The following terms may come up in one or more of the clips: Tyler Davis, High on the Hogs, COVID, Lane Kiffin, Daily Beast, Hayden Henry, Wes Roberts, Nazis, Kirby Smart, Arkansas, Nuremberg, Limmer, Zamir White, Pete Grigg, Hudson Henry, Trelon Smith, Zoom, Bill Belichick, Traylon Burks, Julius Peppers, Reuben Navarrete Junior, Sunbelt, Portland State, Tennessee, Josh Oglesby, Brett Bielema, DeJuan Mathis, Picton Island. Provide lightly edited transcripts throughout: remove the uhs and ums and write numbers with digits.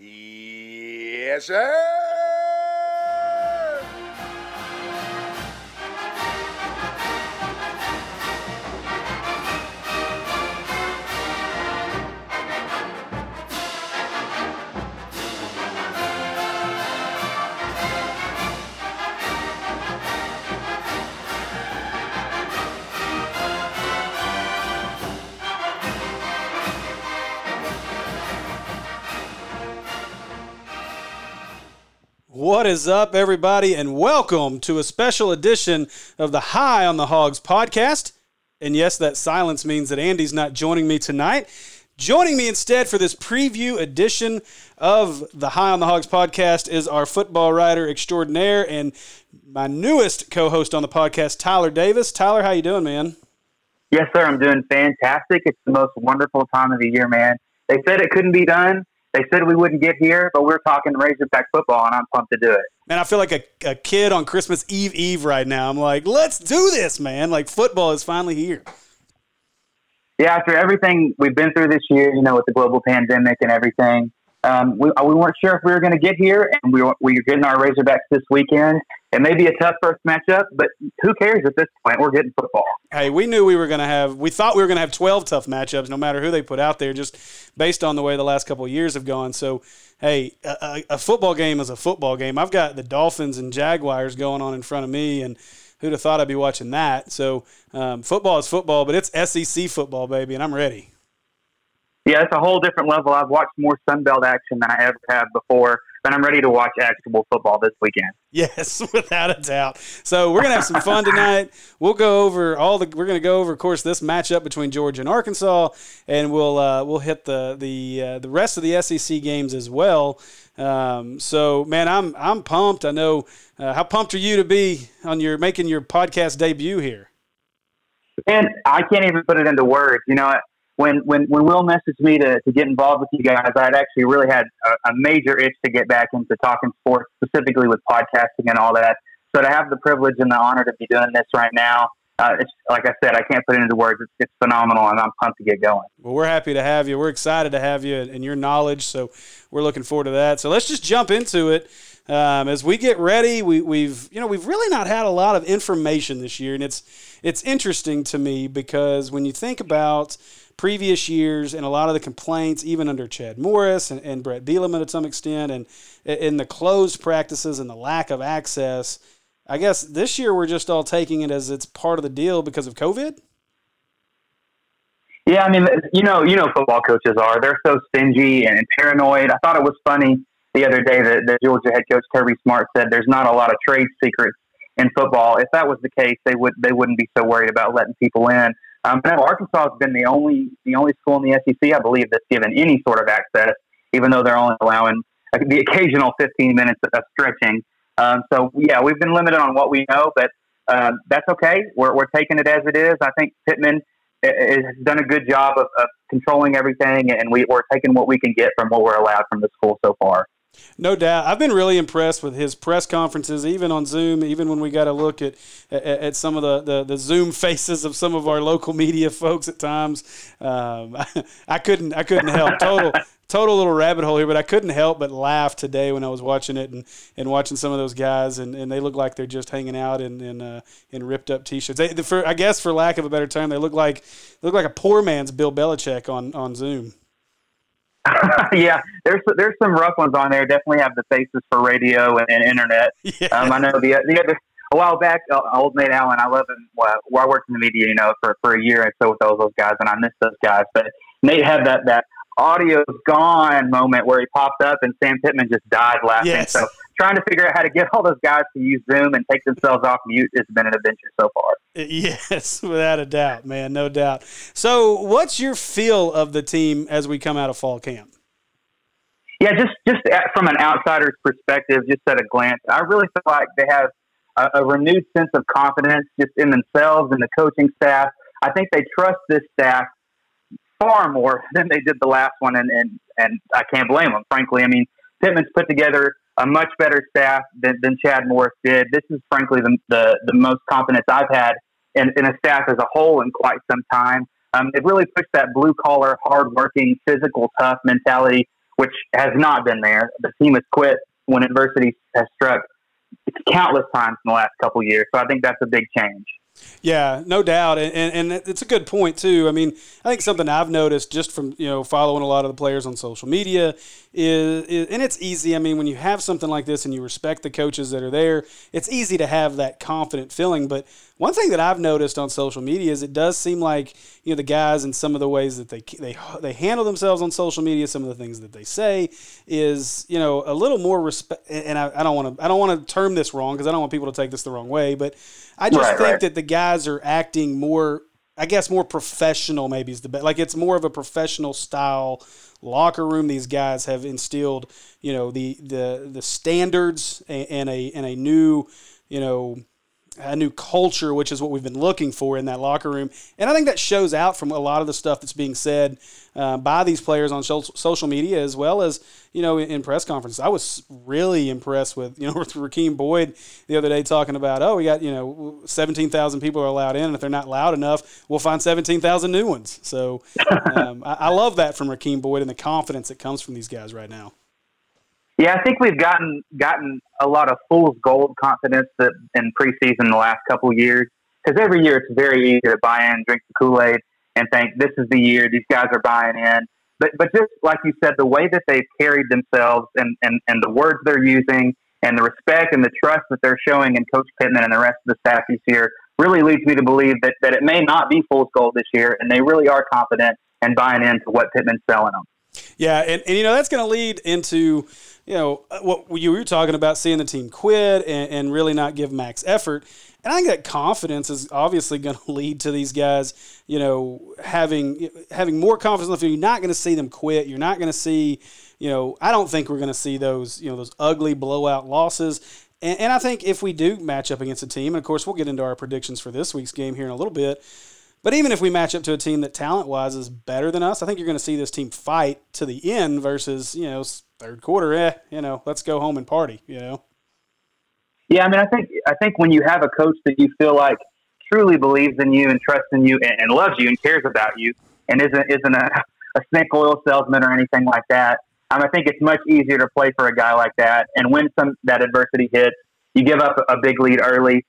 Yes, sir! What is up, everybody, and welcome to a special edition of the High on the Hogs podcast. And yes, that silence means that Andy's not joining me tonight. Joining me instead for this preview edition of the High on the Hogs podcast is our football writer extraordinaire and my newest co-host on the podcast, Tyler Davis. Tyler, how you doing, man? Yes, sir. I'm doing fantastic. It's the most wonderful time of the year, man. They said it couldn't be done. They said we wouldn't get here, but we're talking Razorback football, and I'm pumped to do it. Man, I feel like a kid on Christmas Eve right now. I'm like, let's do this, man. Like, football is finally here. Yeah, after everything we've been through this year, you know, with the global pandemic and everything, we weren't sure if we were going to get here, and we were getting our Razorbacks this weekend. It may be a tough first matchup, but who cares at this point? We're getting football. Hey, we knew we thought we were going to have 12 tough matchups, no matter who they put out there, just based on the way the last couple of years have gone. So, hey, a football game is a football game. I've got the Dolphins and Jaguars going on in front of me, and who'd have thought I'd be watching that? So, football is football, but it's SEC football, baby, and I'm ready. Yeah, it's a whole different level. I've watched more Sunbelt action than I ever have before. And I'm ready to watch actual football this weekend. Yes, without a doubt. So we're going to have some fun tonight. We're going to go over, of course, this matchup between Georgia and Arkansas, and we'll hit the rest of the SEC games as well. So man, I'm pumped. I know how pumped are you to be on making your podcast debut here? And I can't even put it into words. You know, When Will messaged me to get involved with you guys, I'd actually really had a major itch to get back into talking sports, specifically with podcasting and all that. So to have the privilege and the honor to be doing this right now, it's, like I said, I can't put it into words. It's phenomenal, and I'm pumped to get going. Well, we're happy to have you. We're excited to have you and your knowledge, so we're looking forward to that. So let's just jump into it. As we get ready, we've really not had a lot of information this year, and it's interesting to me because when you think about previous years and a lot of the complaints, even under Chad Morris and Brett Bielema to some extent, and in the closed practices and the lack of access, I guess this year we're just all taking it as it's part of the deal because of COVID. Yeah, I mean, you know, football coaches are. They're so stingy and paranoid. I thought it was funny the other day that the Georgia head coach Kirby Smart said there's not a lot of trade secrets in football. If that was the case, they wouldn't be so worried about letting people in. I know Arkansas has been the only school in the SEC, I believe, that's given any sort of access, even though they're only allowing the occasional 15 minutes of stretching. So, yeah, we've been limited on what we know, but that's okay. We're taking it as it is. I think Pittman has done a good job of controlling everything, and we're taking what we can get from what we're allowed from the school so far. No doubt. I've been really impressed with his press conferences, even on Zoom, even when we got a look at some of the Zoom faces of some of our local media folks at times. I couldn't help. Total little rabbit hole here, but I couldn't help but laugh today when I was watching it and watching some of those guys, and they look like they're just hanging out in ripped up T-shirts. I guess for lack of a better term, they look like a poor man's Bill Belichick on Zoom. Yeah, there's some rough ones on there. Definitely have the faces for radio and internet. Yeah. I know the other a while back, old mate Allen. I love him. Well, I worked in the media, you know, for a year and so with all those guys, and I miss those guys. But Nate had that audio's gone moment where he popped up and Sam Pittman just died laughing. Yes. So trying to figure out how to get all those guys to use Zoom and take themselves off mute has been an adventure so far. Yes, without a doubt, man, no doubt. So what's your feel of the team as we come out of fall camp? Yeah, just from an outsider's perspective, just at a glance, I really feel like they have a renewed sense of confidence just in themselves and the coaching staff. I think they trust this staff far more than they did the last one, and I can't blame them, frankly. I mean, Pittman's put together a much better staff than Chad Morris did. This is, frankly, the most confidence I've had in a staff as a whole in quite some time. It really pushed that blue-collar, hard-working, physical, tough mentality which has not been there. The team has quit when adversity has struck countless times in the last couple of years. So I think that's a big change. Yeah, no doubt. And it's a good point, too. I mean, I think something I've noticed just from, you know, following a lot of the players on social media is and it's easy. I mean, when you have something like this and you respect the coaches that are there, it's easy to have that confident feeling. But one thing that I've noticed on social media is it does seem like, you know, the guys in some of the ways that they handle themselves on social media, some of the things that they say is, you know, a little more respect. And I don't want to term this wrong because I don't want people to take this the wrong way, but I just think that the guys are acting more, I guess, more professional. Maybe is the best. Like it's more of a professional style locker room. These guys have instilled, you know, the standards and a new, you know, a new culture, which is what we've been looking for in that locker room. And I think that shows out from a lot of the stuff that's being said by these players on social media as well as, you know, in press conferences. I was really impressed with, you know, with Rakeem Boyd the other day talking about, oh, we got, you know, 17,000 people are allowed in, and if they're not loud enough, we'll find 17,000 new ones. So I love that from Rakeem Boyd and the confidence that comes from these guys right now. Yeah, I think we've gotten a lot of fool's gold confidence that in preseason the last couple of years, because every year it's very easy to buy in, drink the Kool-Aid, and think this is the year, these guys are buying in. But just like you said, the way that they've carried themselves and the words they're using and the respect and the trust that they're showing in Coach Pittman and the rest of the staff this year really leads me to believe that it may not be fool's gold this year, and they really are confident and buying into what Pittman's selling them. Yeah, and you know, that's going to lead into, you know, what you were talking about, seeing the team quit and really not give max effort. And I think that confidence is obviously going to lead to these guys, you know, having more confidence in the field. You're not going to see them quit. You're not going to see, you know, I don't think we're going to see those, you know, those ugly blowout losses. And I think if we do match up against a team, and of course we'll get into our predictions for this week's game here in a little bit, but even if we match up to a team that talent-wise is better than us, I think you're going to see this team fight to the end versus, you know, third quarter, you know, let's go home and party, you know. Yeah, I mean, I think when you have a coach that you feel like truly believes in you and trusts in you and loves you and cares about you and isn't a snake oil salesman or anything like that, I think it's much easier to play for a guy like that. And when that adversity hits, you give up a big lead early.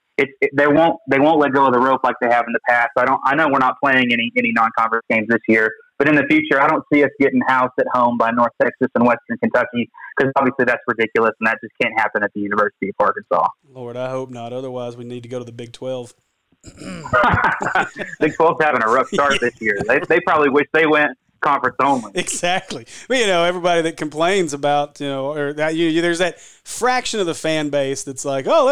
They won't let go of the rope like they have in the past. I know we're not playing any non-conference games this year, but in the future, I don't see us getting housed at home by North Texas and Western Kentucky, because obviously that's ridiculous and that just can't happen at the University of Arkansas. Lord, I hope not. Otherwise, we need to go to the Big 12. Big 12's having a rough start this year. They probably wish they went conference only. Exactly. Well, you know, everybody that complains about, you know, or that there's that fraction of the fan base that's like, oh,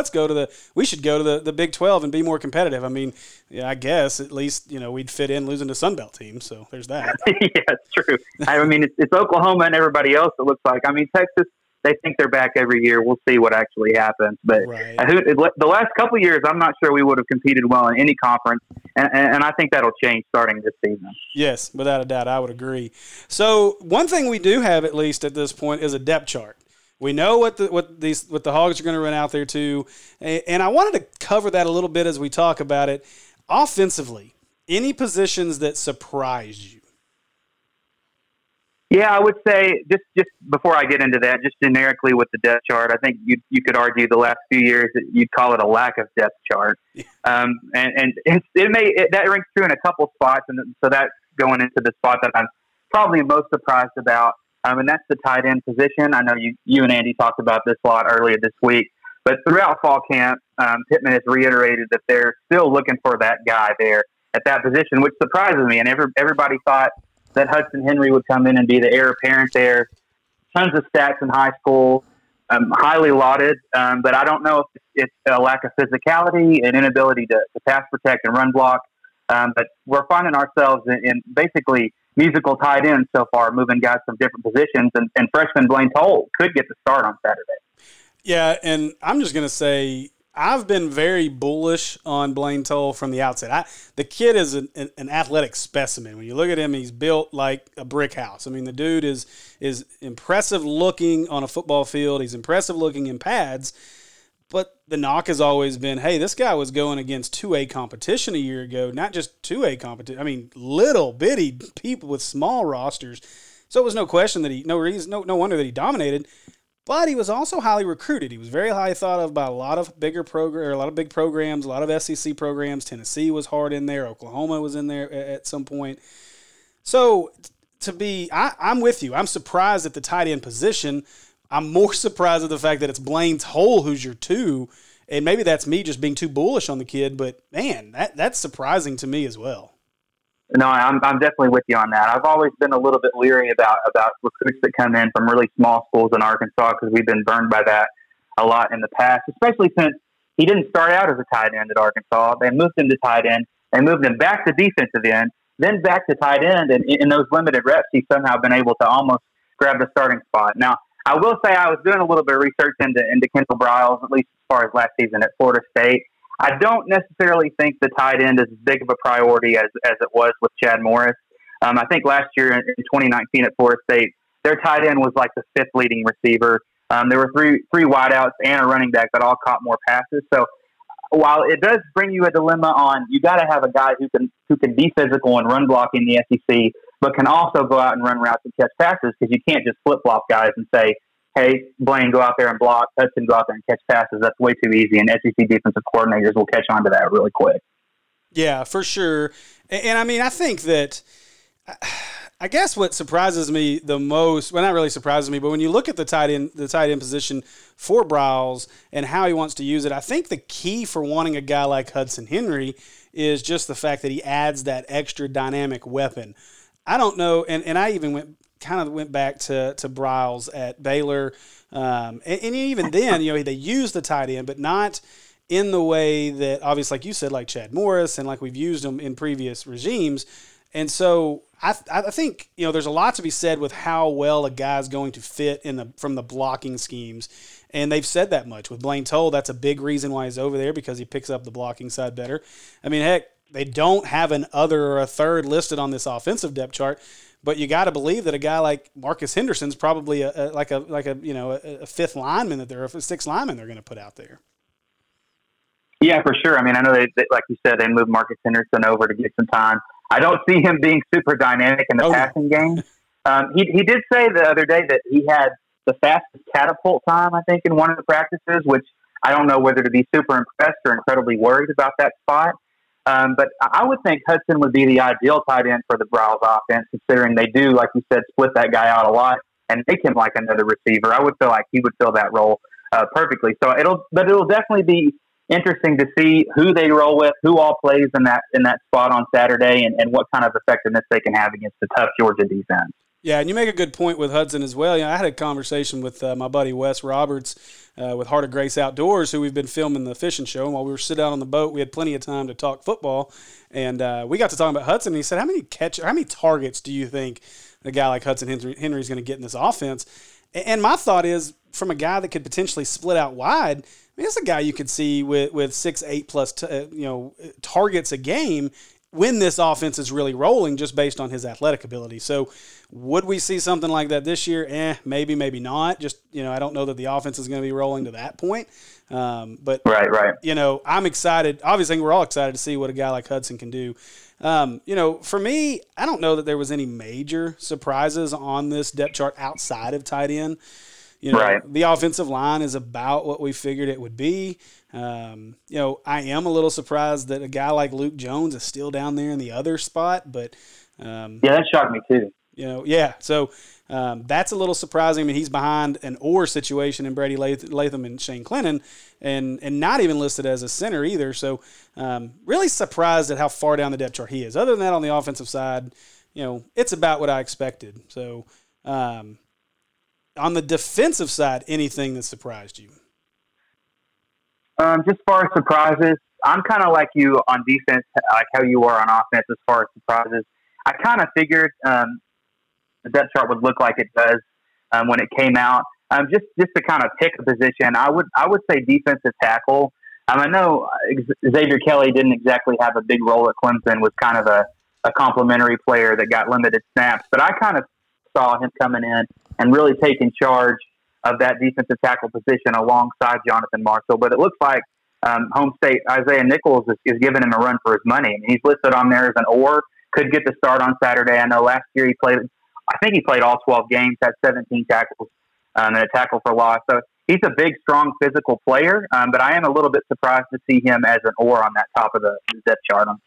we should go to the Big 12 and be more competitive. I mean, yeah, I guess at least, you know, we'd fit in losing to Sun Belt teams. So there's that. Yeah, it's true. I mean, it's Oklahoma and everybody else. It looks like, I mean, Texas, they think they're back every year. We'll see what actually happens. But the last couple of years, I'm not sure we would have competed well in any conference, and I think that'll change starting this season. Yes, without a doubt, I would agree. So one thing we do have, at least at this point, is a depth chart. We know what the Hogs are going to run out there to, and I wanted to cover that a little bit as we talk about it. Offensively, any positions that surprise you? Yeah, I would say just before I get into that, just generically with the depth chart, I think you could argue the last few years that you'd call it a lack of depth chart, and that rings true in a couple spots, and so that's going into the spot that I'm probably most surprised about, and that's the tight end position. I know you and Andy talked about this a lot earlier this week, but throughout fall camp, Pittman has reiterated that they're still looking for that guy there at that position, which surprises me, and everybody thought that Hudson Henry would come in and be the heir apparent there. Tons of stats in high school, highly lauded, but I don't know if it's a lack of physicality and inability to pass protect and run block. But we're finding ourselves in basically musical tight ends so far, moving guys from different positions, and freshman Blaine Toll could get the start on Saturday. Yeah, and I'm just going to say I've been very bullish on Blaine Toll from the outset. The kid is an athletic specimen. When you look at him, he's built like a brick house. I mean, the dude is impressive looking on a football field. He's impressive looking in pads. But the knock has always been, hey, this guy was going against 2A competition a year ago, not just 2A competition. I mean, little bitty people with small rosters. So it was no question that he, no wonder that he dominated. But he was also highly recruited. He was very highly thought of by a lot of big programs, a lot of SEC programs. Tennessee was hard in there. Oklahoma was in there at some point. So to be, I'm with you. I'm surprised at the tight end position. I'm more surprised at the fact that it's Blaine Toll who's your two, and maybe that's me just being too bullish on the kid. But man, that's surprising to me as well. No, I'm definitely with you on that. I've always been a little bit leery about recruits that come in from really small schools in Arkansas because we've been burned by that a lot in the past, especially since he didn't start out as a tight end at Arkansas. They moved him to tight end. They moved him back to defensive end, then back to tight end. And in those limited reps, he's somehow been able to almost grab the starting spot. Now, I will say I was doing a little bit of research into Kendall Briles, at least as far as last season at Florida State. I don't necessarily think the tight end is as big of a priority as it was with Chad Morris. I think last year in 2019 at Florida State, their tight end was like the fifth leading receiver. There were three wideouts and a running back that all caught more passes. So while it does bring you a dilemma on, you got to have a guy who can be physical and run block in the SEC, but can also go out and run routes and catch passes, because you can't just flip flop guys and say, hey, Blaine, go out there and block. Hudson, go out there and catch passes. That's way too easy, and SEC defensive coordinators will catch on to that really quick. Yeah, for sure. And I mean, I think that – I guess what surprises me the most – well, not really surprises me, but when you look at the tight end position for Briles and how he wants to use it, I think the key for wanting a guy like Hudson Henry is just the fact that he adds that extra dynamic weapon. I don't know – and I even went back to Briles at Baylor. And even then, they used the tight end, but not in the way that, obviously, like you said, like Chad Morris and like we've used them in previous regimes. And so I think, there's a lot to be said with how well a guy's going to fit from the blocking schemes. And they've said that much. With Blaine Toll, that's a big reason why he's over there, because he picks up the blocking side better. I mean, heck, they don't have an other or a third listed on this offensive depth chart. But you got to believe that a guy like Marcus Henderson's probably a fifth lineman that they're a sixth lineman they're going to put out there. Yeah, for sure. I mean, I know they like you said, they moved Marcus Henderson over to get some time. I don't see him being super dynamic in the passing game. He did say the other day that he had the fastest catapult time, I think, in one of the practices, which I don't know whether to be super impressed or incredibly worried about that spot. But I would think Hudson would be the ideal tight end for the Briles offense, considering they do, like you said, split that guy out a lot and make him like another receiver. I would feel like he would fill that role perfectly. So it'll definitely be interesting to see who they roll with, who all plays in that spot on Saturday, and what kind of effectiveness they can have against the tough Georgia defense. Yeah, and you make a good point with Hudson as well. I had a conversation with my buddy Wes Roberts with Heart of Grace Outdoors, who we've been filming the fishing show. And while we were sitting out on the boat, we had plenty of time to talk football. And we got to talking about Hudson, and he said, how many targets do you think a guy like Hudson Henry is going to get in this offense? And my thought is, from a guy that could potentially split out wide, it's a guy you could see with 6, 8+ targets a game when this offense is really rolling, just based on his athletic ability. So would we see something like that this year? Maybe, maybe not. Just, I don't know that the offense is going to be rolling to that point. But, right. I'm excited. Obviously, we're all excited to see what a guy like Hudson can do. For me, I don't know that there was any major surprises on this depth chart outside of tight end. Right. The offensive line is about what we figured it would be. I am a little surprised that a guy like Luke Jones is still down there in the other spot, but that shocked me too. So that's a little surprising. I mean, he's behind an or situation in Brady Latham and Shane Clenin, and not even listed as a center either. So really surprised at how far down the depth chart he is. Other than that, on the offensive side, it's about what I expected. So on the defensive side, anything that surprised you? Just as far as surprises, I'm kind of like you on defense, like how you are on offense as far as surprises. I kind of figured the depth chart would look like it does when it came out. Just to kind of pick a position, I would say defensive tackle. I know Xavier Kelly didn't exactly have a big role at Clemson, was kind of a complimentary player that got limited snaps, but I kind of saw him coming in and really taking charge of that defensive tackle position alongside Jonathan Marshall. But it looks like home state Isaiah Nichols is giving him a run for his money. I mean, he's listed on there as an or, could get the start on Saturday. I know last year he played I think he played all 12 games, had 17 tackles and a tackle for loss. So he's a big, strong, physical player, but I am a little bit surprised to see him as an or on that top of the depth chart on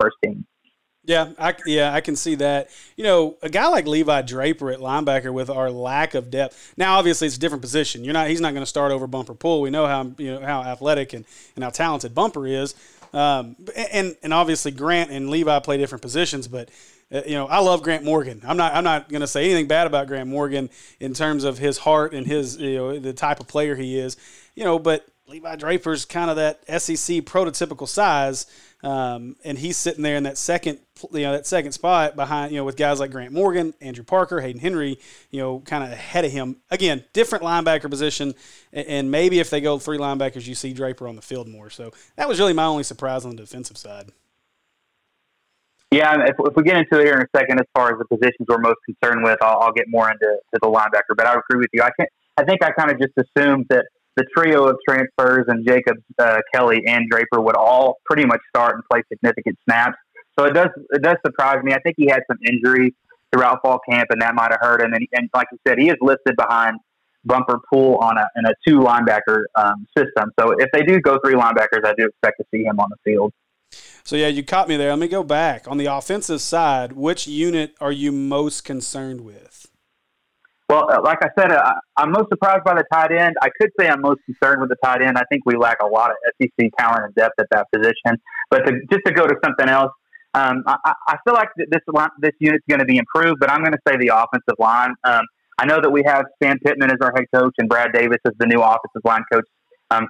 first team. Yeah, I can see that. You know, a guy like Levi Draper at linebacker with our lack of depth. Now, obviously, it's a different position. He's not going to start over Bumper Pool. We know how athletic and how talented Bumper is, and obviously Grant and Levi play different positions. But I love Grant Morgan. I'm not going to say anything bad about Grant Morgan in terms of his heart and his the type of player he is. But Levi Draper's kind of that SEC prototypical size. And he's sitting there in that second spot behind, with guys like Grant Morgan, Andrew Parker, Hayden Henry, kind of ahead of him. Again, different linebacker position, and maybe if they go three linebackers, you see Draper on the field more. So that was really my only surprise on the defensive side. Yeah, if we get into it here in a second, as far as the positions we're most concerned with, I'll get more into the linebacker. But I agree with you. I think I kind of just assumed that the trio of transfers and Jacobs, Kelly, and Draper would all pretty much start and play significant snaps. So it does surprise me. I think he had some injuries throughout fall camp, and that might have hurt him. And like you said, he is listed behind Bumper Pool in a two linebacker system. So if they do go three linebackers, I do expect to see him on the field. So, yeah, you caught me there. Let me go back. On the offensive side, which unit are you most concerned with? Well, like I said, I'm most surprised by the tight end. I could say I'm most concerned with the tight end. I think we lack a lot of SEC talent and depth at that position. But just to go to something else, I feel like this unit's going to be improved, but I'm going to say the offensive line. I know that we have Sam Pittman as our head coach and Brad Davis as the new offensive line coach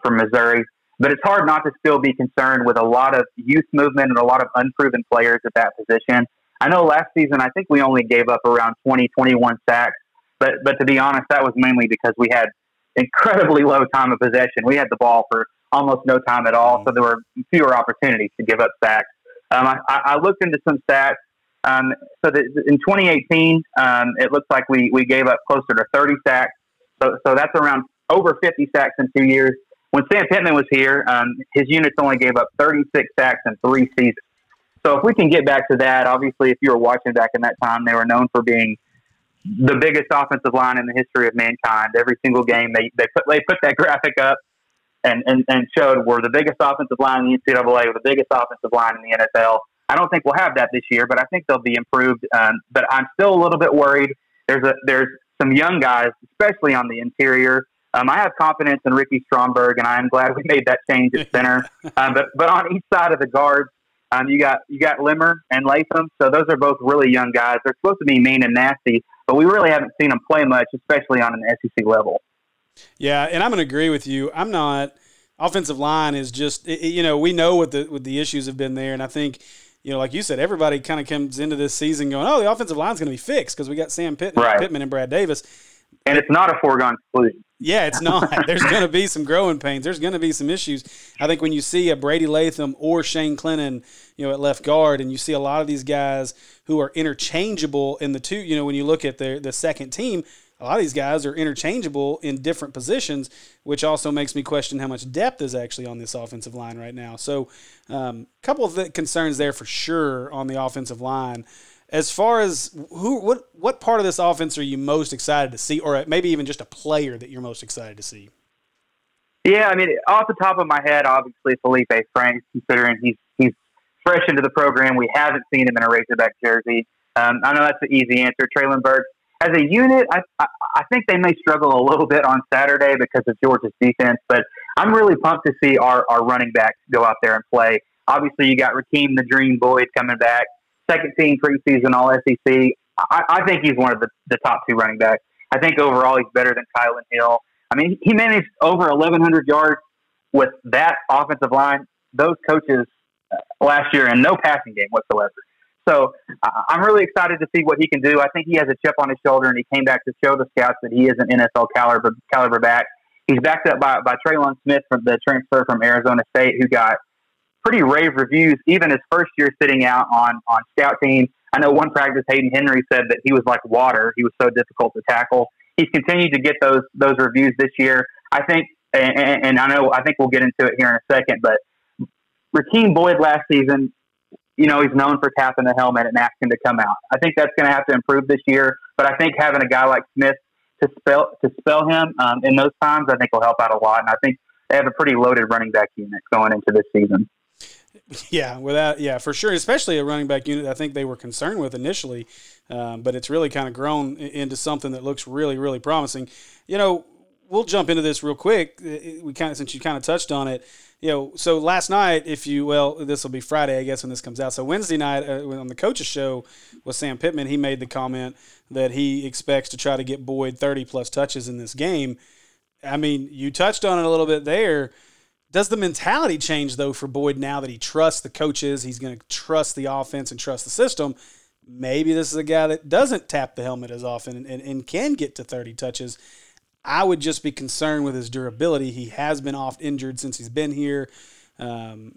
from Missouri. But it's hard not to still be concerned with a lot of youth movement and a lot of unproven players at that position. I know last season I think we only gave up around 21 sacks. But to be honest, that was mainly because we had incredibly low time of possession. We had the ball for almost no time at all, so there were fewer opportunities to give up sacks. I looked into some stats. So that in 2018, it looks like we gave up closer to 30 sacks. So that's around over 50 sacks in 2 years. When Sam Pittman was here, his units only gave up 36 sacks in 3 seasons. So if we can get back to that, obviously if you were watching back in that time, they were known for being the biggest offensive line in the history of mankind. Every single game they put that graphic up and showed we're the biggest offensive line in the NCAA, we're the biggest offensive line in the NFL. I don't think we'll have that this year, but I think they'll be improved. But I'm still a little bit worried. There's some young guys, especially on the interior. I have confidence in Ricky Stromberg, and I am glad we made that change at center. But on each side of the guards, you got Limmer and Latham. So those are both really young guys. They're supposed to be mean and nasty, but we really haven't seen them play much, especially on an SEC level. Yeah, and I'm going to agree with you. I'm not – offensive line is just – we know what the issues have been there, and I think – like you said, everybody kind of comes into this season going, the offensive line's going to be fixed because we got Sam Pittman, right, Pittman and Brad Davis. And it's not a foregone conclusion. Yeah, it's not. There's going to be some growing pains. There's going to be some issues. I think when you see a Brady Latham or Shane Clenin, at left guard, and you see a lot of these guys who are interchangeable in the two, when you look at the second team, a lot of these guys are interchangeable in different positions, which also makes me question how much depth is actually on this offensive line right now. So a couple of concerns there for sure on the offensive line. As far as what part of this offense are you most excited to see, or maybe even just a player that you're most excited to see? Yeah, I mean, off the top of my head, obviously Feleipe Franks, considering he's fresh into the program. We haven't seen him in a Razorback jersey. I know that's the easy answer. Traylon Burks. As a unit, I think they may struggle a little bit on Saturday because of Georgia's defense, but I'm really pumped to see our running backs go out there and play. Obviously, you got Rakeem the Dream Boyd coming back. Second team preseason All-SEC. I think he's one of the top two running backs. I think overall he's better than Kylan Hill. I mean, he managed over 1,100 yards with that offensive line, those coaches last year, and no passing game whatsoever. So I'm really excited to see what he can do. I think he has a chip on his shoulder, and he came back to show the scouts that he is an NFL caliber back. He's backed up by Trelon Smith, from the transfer from Arizona State, who got pretty rave reviews, even his first year sitting out on scout team. I know one practice, Hayden Henry said that he was like water. He was so difficult to tackle. He's continued to get those reviews this year. I think, and I think we'll get into it here in a second, but Rakeem Boyd last season, he's known for tapping the helmet and asking to come out. I think that's going to have to improve this year, But I think having a guy like Smith to spell him in those times, I think will help out a lot. And I think they have a pretty loaded running back unit going into this season. Yeah, for sure. Especially a running back unit I think they were concerned with initially, but it's really kind of grown into something that looks really, really promising. You know, we'll jump into this real quick. Since you kind of touched on it, you know, so last night, this will be Friday, I guess, when this comes out. So Wednesday night on the coach's show with Sam Pittman, he made the comment that he expects to try to get Boyd 30-plus touches in this game. I mean, you touched on it a little bit there. Does the mentality change, though, for Boyd now that he trusts the coaches, he's going to trust the offense and trust the system? Maybe this is a guy that doesn't tap the helmet as often and can get to 30 touches. I would just be concerned with his durability. He has been oft injured since he's been here. Last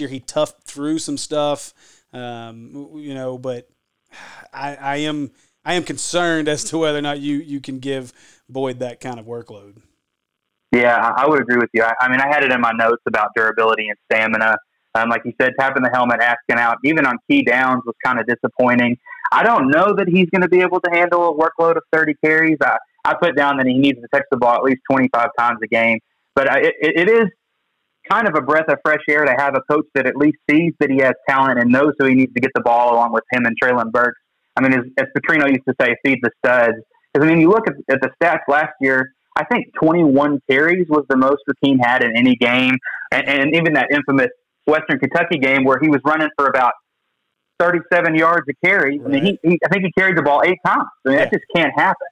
year he toughed through some stuff. But I am concerned as to whether or not you can give Boyd that kind of workload. Yeah, I would agree with you. I mean, I had it in my notes about durability and stamina. Like you said, tapping the helmet, asking out, even on key downs was kind of disappointing. I don't know that he's going to be able to handle a workload of 30 carries. I put down that he needs to touch the ball at least 25 times a game. But it is kind of a breath of fresh air to have a coach that at least sees that he has talent and knows who he needs to get the ball along with him and Traylon Burks. I mean, as Petrino used to say, feed the studs. Because, I mean, you look at the stats last year, I think 21 carries was the most Rakeem had in any game. And even that infamous Western Kentucky game where he was running for about 37 yards a carry. Right. I mean, I think he carried the ball 8 times. I mean, that just can't happen.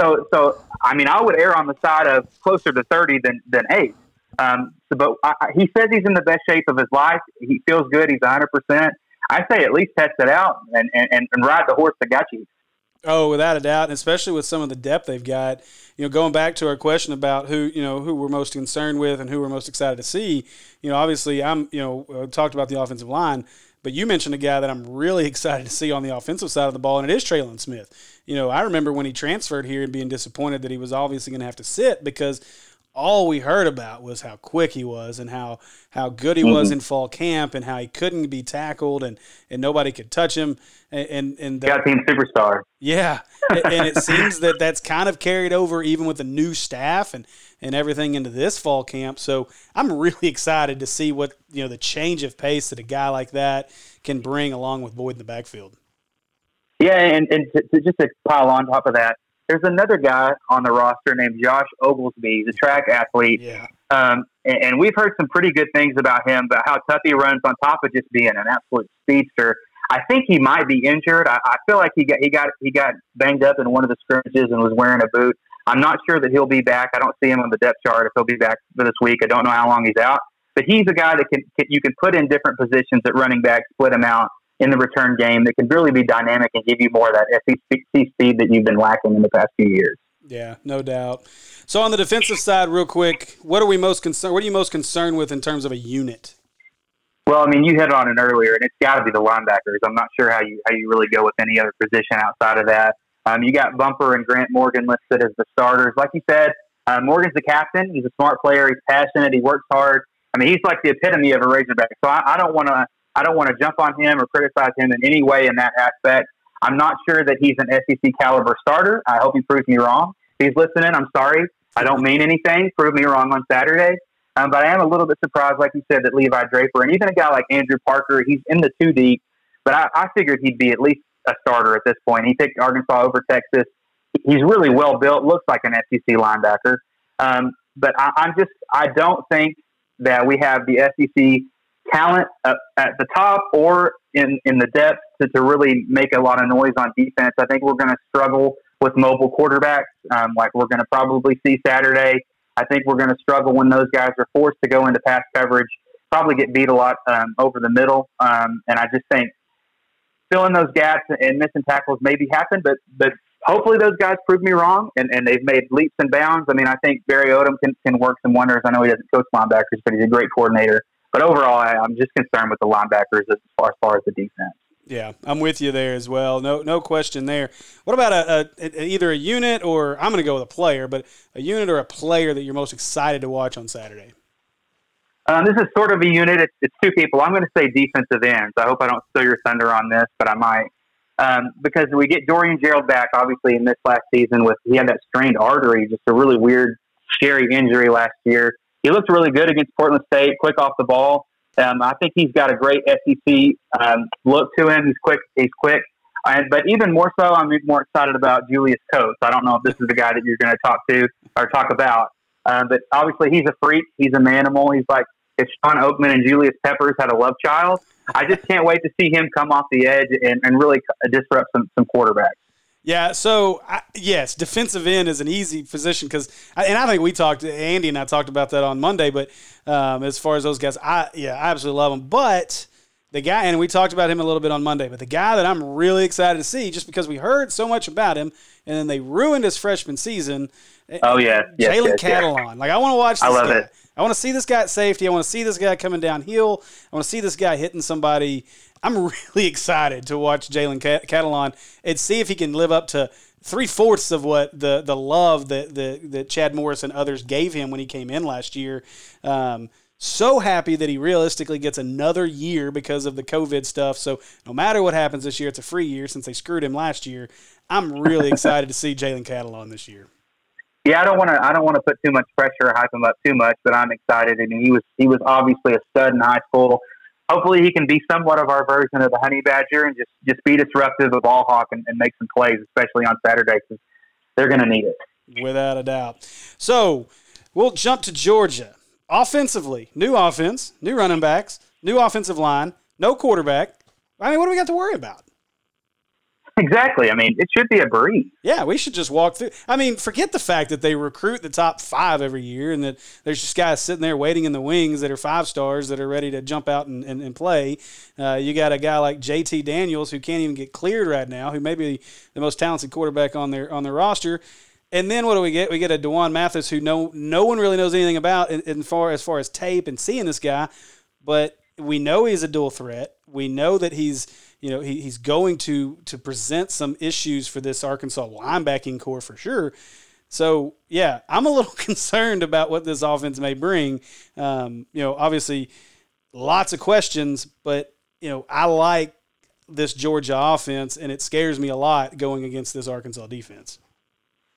So I mean, I would err on the side of closer to 30 than 8. He says he's in the best shape of his life. He feels good. He's 100%. I say at least test it out and ride the horse that got you. Oh, without a doubt, and especially with some of the depth they've got. You know, going back to our question about who we're most concerned with and who we're most excited to see. You know, obviously, I talked about the offensive line, but you mentioned a guy that I'm really excited to see on the offensive side of the ball, and it is Trelon Smith. You know, I remember when he transferred here and being disappointed that he was obviously going to have to sit because all we heard about was how quick he was and how good he was in fall camp and how he couldn't be tackled and nobody could touch him. And got team superstar. Yeah. And it seems that's kind of carried over even with the new staff and everything into this fall camp. So I'm really excited to see what, the change of pace that a guy like that can bring along with Boyd in the backfield. Yeah. And to pile on top of that, there's another guy on the roster named Josh Oglesby. He's a track athlete. Yeah. And we've heard some pretty good things about him, about how tough he runs on top of just being an absolute speedster. I think he might be injured. I feel like he got banged up in one of the scrimmages and was wearing a boot. I'm not sure that he'll be back. I don't see him on the depth chart if he'll be back for this week. I don't know how long he's out. But he's a guy that you can put in different positions at running back, split him out in the return game that can really be dynamic and give you more of that SEC speed that you've been lacking in the past few years. Yeah, no doubt. So on the defensive side, real quick, what are you most concerned with in terms of a unit? Well, I mean, you hit on it earlier, and it's got to be the linebackers. I'm not sure how you really go with any other position outside of that. You got Bumper and Grant Morgan listed as the starters. Like you said, Morgan's the captain. He's a smart player. He's passionate. He works hard. I mean, he's like the epitome of a Razorback. So I don't want to jump on him or criticize him in any way in that aspect. I'm not sure that he's an SEC caliber starter. I hope he proves me wrong. If he's listening, I'm sorry. I don't mean anything. Prove me wrong on Saturday. But I am a little bit surprised, like you said, that Levi Draper and even a guy like Andrew Parker, he's in the 2-deep, but I figured he'd be at least a starter at this point. He picked Arkansas over Texas. He's really well built, looks like an SEC linebacker. But I don't think that we have the SEC talent at the top or in the depth to really make a lot of noise on defense. I think we're going to struggle with mobile quarterbacks, like we're going to probably see Saturday. I think we're going to struggle when those guys are forced to go into pass coverage, probably get beat a lot over the middle. And I just think filling those gaps and missing tackles maybe happen, but hopefully those guys prove me wrong, and they've made leaps and bounds. I mean, I think Barry Odom can work some wonders. I know he doesn't coach linebackers, but he's a great coordinator. But overall, I'm just concerned with the linebackers as far as the defense. Yeah, I'm with you there as well. No question there. What about either a unit or – I'm going to go with a player, but a unit or a player that you're most excited to watch on Saturday? This is sort of a unit. It's two people. I'm going to say defensive ends. I hope I don't steal your thunder on this, but I might. because we get Dorian Gerald back, obviously, in this last season with he had that strained artery, just a really weird, scary injury last year. He looked really good against Portland State, quick off the ball. I think he's got a great SEC look to him. He's quick. But even more so, I'm more excited about Julius Coates. I don't know if this is the guy that you're going to talk to or talk about. But obviously, he's a freak. He's an animal. He's like if Sean Oakman and Julius Peppers had a love child. I just can't wait to see him come off the edge and really disrupt some quarterbacks. Yeah, so, yes, defensive end is an easy position because – and I think we talked – Andy and I talked about that on Monday, but as far as those guys, I absolutely love them. But the guy – and we talked about him a little bit on Monday, but the guy that I'm really excited to see just because we heard so much about him and then they ruined his freshman season. Oh, yeah. Yes, Jalen Catalon. Yes. Like, I want to watch this guy. I love it. I want to see this guy at safety. I want to see this guy coming downhill. I want to see this guy hitting somebody. I'm really excited to watch Jalen Catalon and see if he can live up to three-fourths of what the love that Chad Morris and others gave him when he came in last year. So happy that he realistically gets another year because of the COVID stuff. So no matter what happens this year, it's a free year since they screwed him last year. I'm really excited to see Jalen Catalon this year. Yeah, I don't want to put too much pressure or hype him up too much, but I'm excited. And he was obviously a stud in high school. Hopefully he can be somewhat of our version of the Honey Badger and just be disruptive, a ball hawk, and make some plays, especially on Saturday, because they're going to need it. Without a doubt. So we'll jump to Georgia. Offensively, new offense, new running backs, new offensive line, no quarterback. I mean, what do we got to worry about? Exactly. I mean, it should be a breeze. Yeah, we should just walk through. I mean, forget the fact that they recruit the top five every year and that there's just guys sitting there waiting in the wings that are five stars that are ready to jump out and play. You got a guy like JT Daniels who can't even get cleared right now, who may be the most talented quarterback on their roster. And then what do we get? We get a DeJuan Mathis who no one really knows anything about as far as tape and seeing this guy, but we know he's a dual threat. We know that he's going to present some issues for this Arkansas linebacking core for sure. So, yeah, I'm a little concerned about what this offense may bring. Obviously lots of questions, but, I like this Georgia offense, and it scares me a lot going against this Arkansas defense.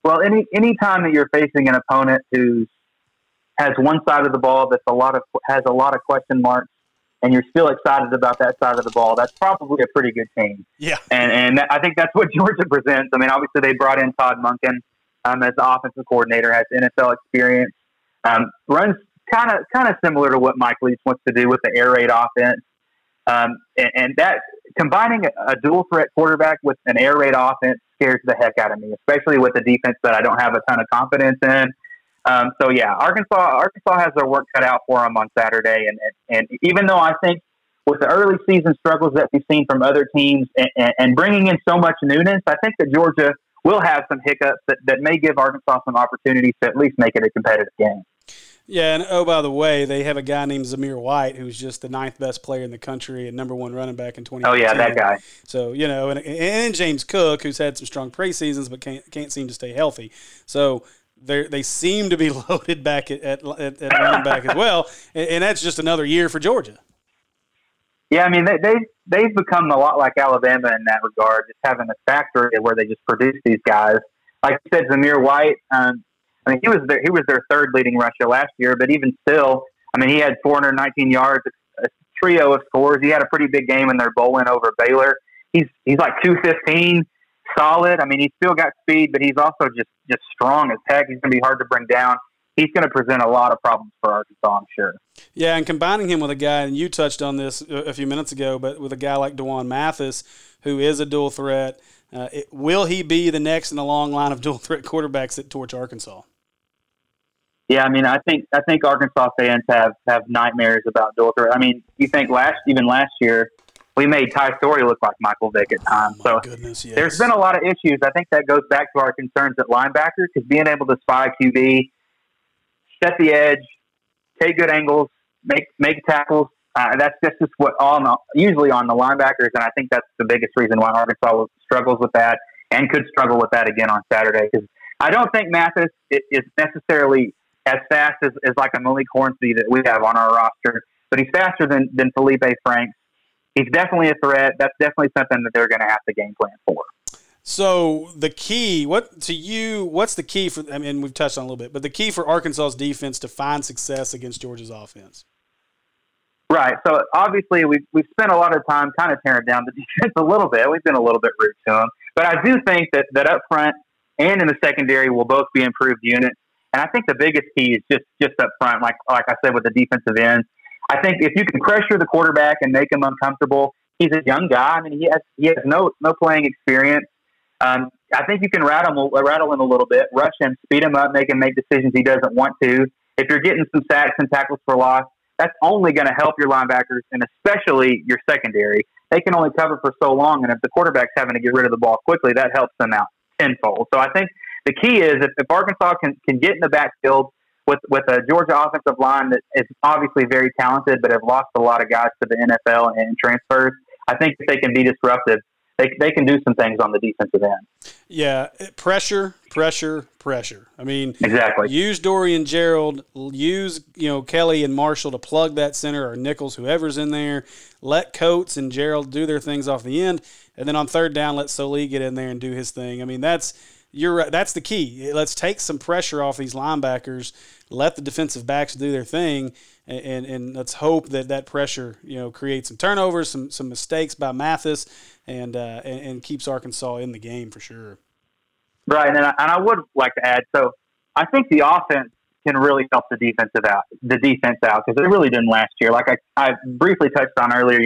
Well, any time that you're facing an opponent who has one side of the ball that's has a lot of question marks, and you're still excited about that side of the ball, that's probably a pretty good team. Yeah. And I think that's what Georgia presents. I mean, obviously they brought in Todd Monken as the offensive coordinator, has NFL experience, runs kind of similar to what Mike Leach wants to do with the air raid offense. And that combining a dual threat quarterback with an air raid offense scares the heck out of me, especially with a defense that I don't have a ton of confidence in. Arkansas has their work cut out for them on Saturday. And even though I think with the early season struggles that we've seen from other teams and bringing in so much newness, I think that Georgia will have some hiccups that may give Arkansas some opportunities to at least make it a competitive game. Yeah, and by the way, they have a guy named Zamir White who's just the ninth best player in the country and number one running back in 2019. Oh, yeah, that guy. So, and James Cook, who's had some strong preseasons but can't seem to stay healthy. So they seem to be loaded back at running back as well, and that's just another year for Georgia. Yeah, I mean, they've become a lot like Alabama in that regard, just having a factory where they just produce these guys. Like you said, Zamir White, he was their third leading rusher last year, but even still, I mean, he had 419 yards, a trio of scores. He had a pretty big game in their bowl win over Baylor. He's like 215, solid. I mean, he's still got speed, but he's also just strong as heck. He's going to be hard to bring down. He's going to present a lot of problems for Arkansas, I'm sure. Yeah, and combining him with a guy, and you touched on this a few minutes ago, but with a guy like DeJuan Mathis, who is a dual threat, will he be the next in a long line of dual threat quarterbacks that torch Arkansas? Yeah, I mean, I think Arkansas fans have nightmares about dual threat. I mean, you think even last year, we made Ty Story look like Michael Vick at times. Oh, goodness, yes. There's been a lot of issues. I think that goes back to our concerns at linebacker, because being able to spy QB, set the edge, take good angles, make tackles, that's just what usually on the linebackers, and I think that's the biggest reason why Arkansas struggles with that and could struggle with that again on Saturday. Because I don't think Mathis is necessarily as fast as like a Malik Hornsby that we have on our roster, but he's faster than Feleipe Franks. he's definitely a threat. That's definitely something that they're going to have to game plan for. So the key, what's the key for? I mean, we've touched on a little bit, but the key for Arkansas's defense to find success against Georgia's offense. Right. So obviously, we've spent a lot of time kind of tearing down the defense a little bit. We've been a little bit rude to them, but I do think that up front and in the secondary will both be improved units. And I think the biggest key is just up front, like I said with the defensive end. I think if you can pressure the quarterback and make him uncomfortable, he's a young guy. I mean, he has no playing experience. I think you can rattle him a little bit, rush him, speed him up, make him make decisions he doesn't want to. If you're getting some sacks and tackles for loss, that's only going to help your linebackers and especially your secondary. They can only cover for so long, and if the quarterback's having to get rid of the ball quickly, that helps them out tenfold. So I think the key is if Arkansas can get in the backfield with a Georgia offensive line that is obviously very talented but have lost a lot of guys to the NFL and transfers, I think if they can be disruptive, they can do some things on the defensive end. Yeah, pressure. I mean, exactly. Use Dorian Gerald, use Kelly and Marshall to plug that center or Nichols, whoever's in there. Let Coates and Gerald do their things off the end, and then on third down, let Solee get in there and do his thing. I mean, you're right. That's the key. Let's take some pressure off these linebackers. Let the defensive backs do their thing, and let's hope that pressure creates some turnovers, some mistakes by Mathis, and keeps Arkansas in the game for sure. Right, and I would like to add. So I think the offense can really help the defense out because it really didn't last year. Like I briefly touched on earlier,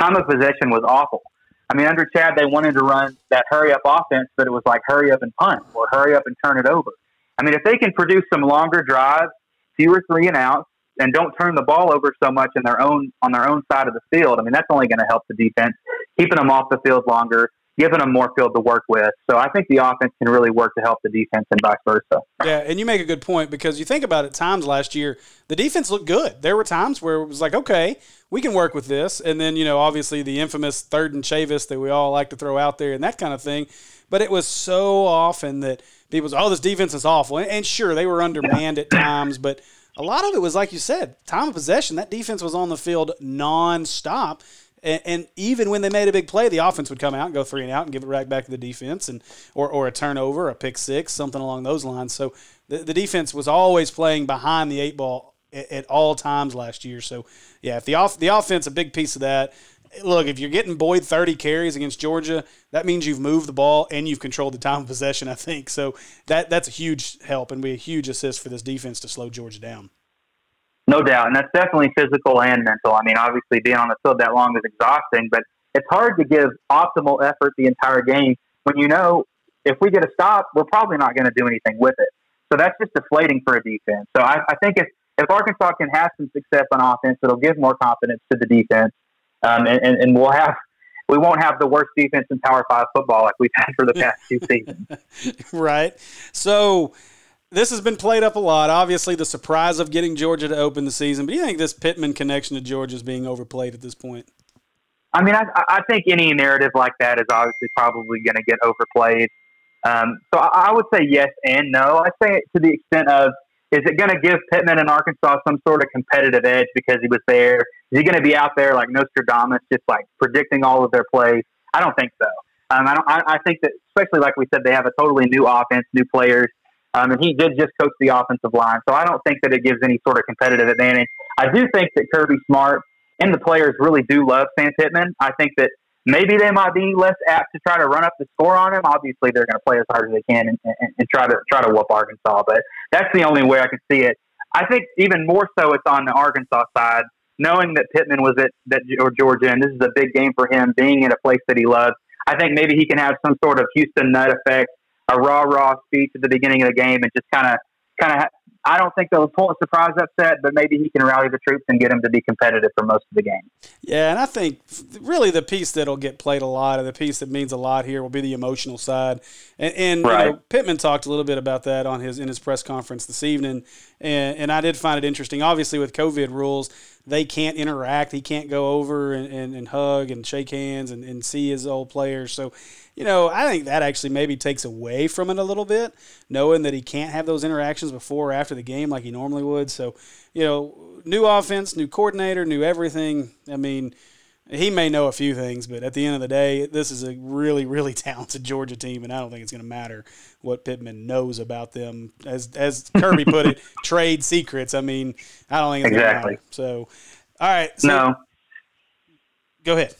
time of possession was awful. I mean, under Chad, they wanted to run that hurry-up offense, but it was like hurry up and punt or hurry up and turn it over. I mean, if they can produce some longer drives, fewer three and outs, and don't turn the ball over so much on their own side of the field, I mean, that's only going to help the defense, keeping them off the field longer, giving them more field to work with. So I think the offense can really work to help the defense and vice versa. Yeah, and you make a good point because you think about it, times last year, the defense looked good. There were times where it was like, okay, we can work with this. And then, obviously the infamous third and Chavis that we all like to throw out there and that kind of thing. But it was so often that people said, this defense is awful. And sure, they were undermanned at times, but a lot of it was, like you said, time of possession. That defense was on the field nonstop. And even when they made a big play, the offense would come out and go three and out and give it right back to the defense, and or a turnover, a pick six, something along those lines. So the defense was always playing behind the eight ball at all times last year. So, yeah, if the offense, a big piece of that. Look, if you're getting Boyd 30 carries against Georgia, that means you've moved the ball and you've controlled the time of possession, I think. So that's a huge help and be a huge assist for this defense to slow Georgia down. No doubt, and that's definitely physical and mental. I mean, obviously being on the field that long is exhausting, but it's hard to give optimal effort the entire game when if we get a stop, we're probably not going to do anything with it. So that's just deflating for a defense. So I think if Arkansas can have some success on offense, it'll give more confidence to the defense, and we won't have the worst defense in Power 5 football like we've had for the past two seasons. Right. So this has been played up a lot. Obviously, the surprise of getting Georgia to open the season. But do you think this Pittman connection to Georgia is being overplayed at this point? I mean, I think any narrative like that is obviously probably going to get overplayed. So I would say yes and no. I'd say it to the extent of, is it going to give Pittman and Arkansas some sort of competitive edge because he was there? Is he going to be out there like Nostradamus, just like predicting all of their plays? I don't think so. I think that, especially like we said, they have a totally new offense, new players. And he did just coach the offensive line, so I don't think that it gives any sort of competitive advantage. I do think that Kirby Smart and the players really do love Sam Pittman. I think that maybe they might be less apt to try to run up the score on him. Obviously, they're going to play as hard as they can and try to whoop Arkansas, but that's the only way I can see it. I think even more so it's on the Arkansas side, knowing that Pittman was at Georgia, and this is a big game for him, being in a place that he loves. I think maybe he can have some sort of Houston Nutt effect, a rah-rah speech at the beginning of the game, and just kind of. I don't think they'll pull a surprise upset, but maybe he can rally the troops and get them to be competitive for most of the game. Yeah, and I think really the piece that'll get played a lot, and the piece that means a lot here, will be the emotional side. And right. Pittman talked a little bit about that in his press conference this evening, and I did find it interesting. Obviously, with COVID rules, they can't interact. He can't go over and hug and shake hands and see his old players. So, I think that actually maybe takes away from it a little bit, knowing that he can't have those interactions before or after the game like he normally would. So, new offense, new coordinator, new everything. I mean, He may know a few things, but at the end of the day, this is a really, really talented Georgia team, and I don't think it's going to matter what Pittman knows about them. As Kirby put it, trade secrets. I mean, I don't think it's going to matter. So, all right. So, no. Go ahead.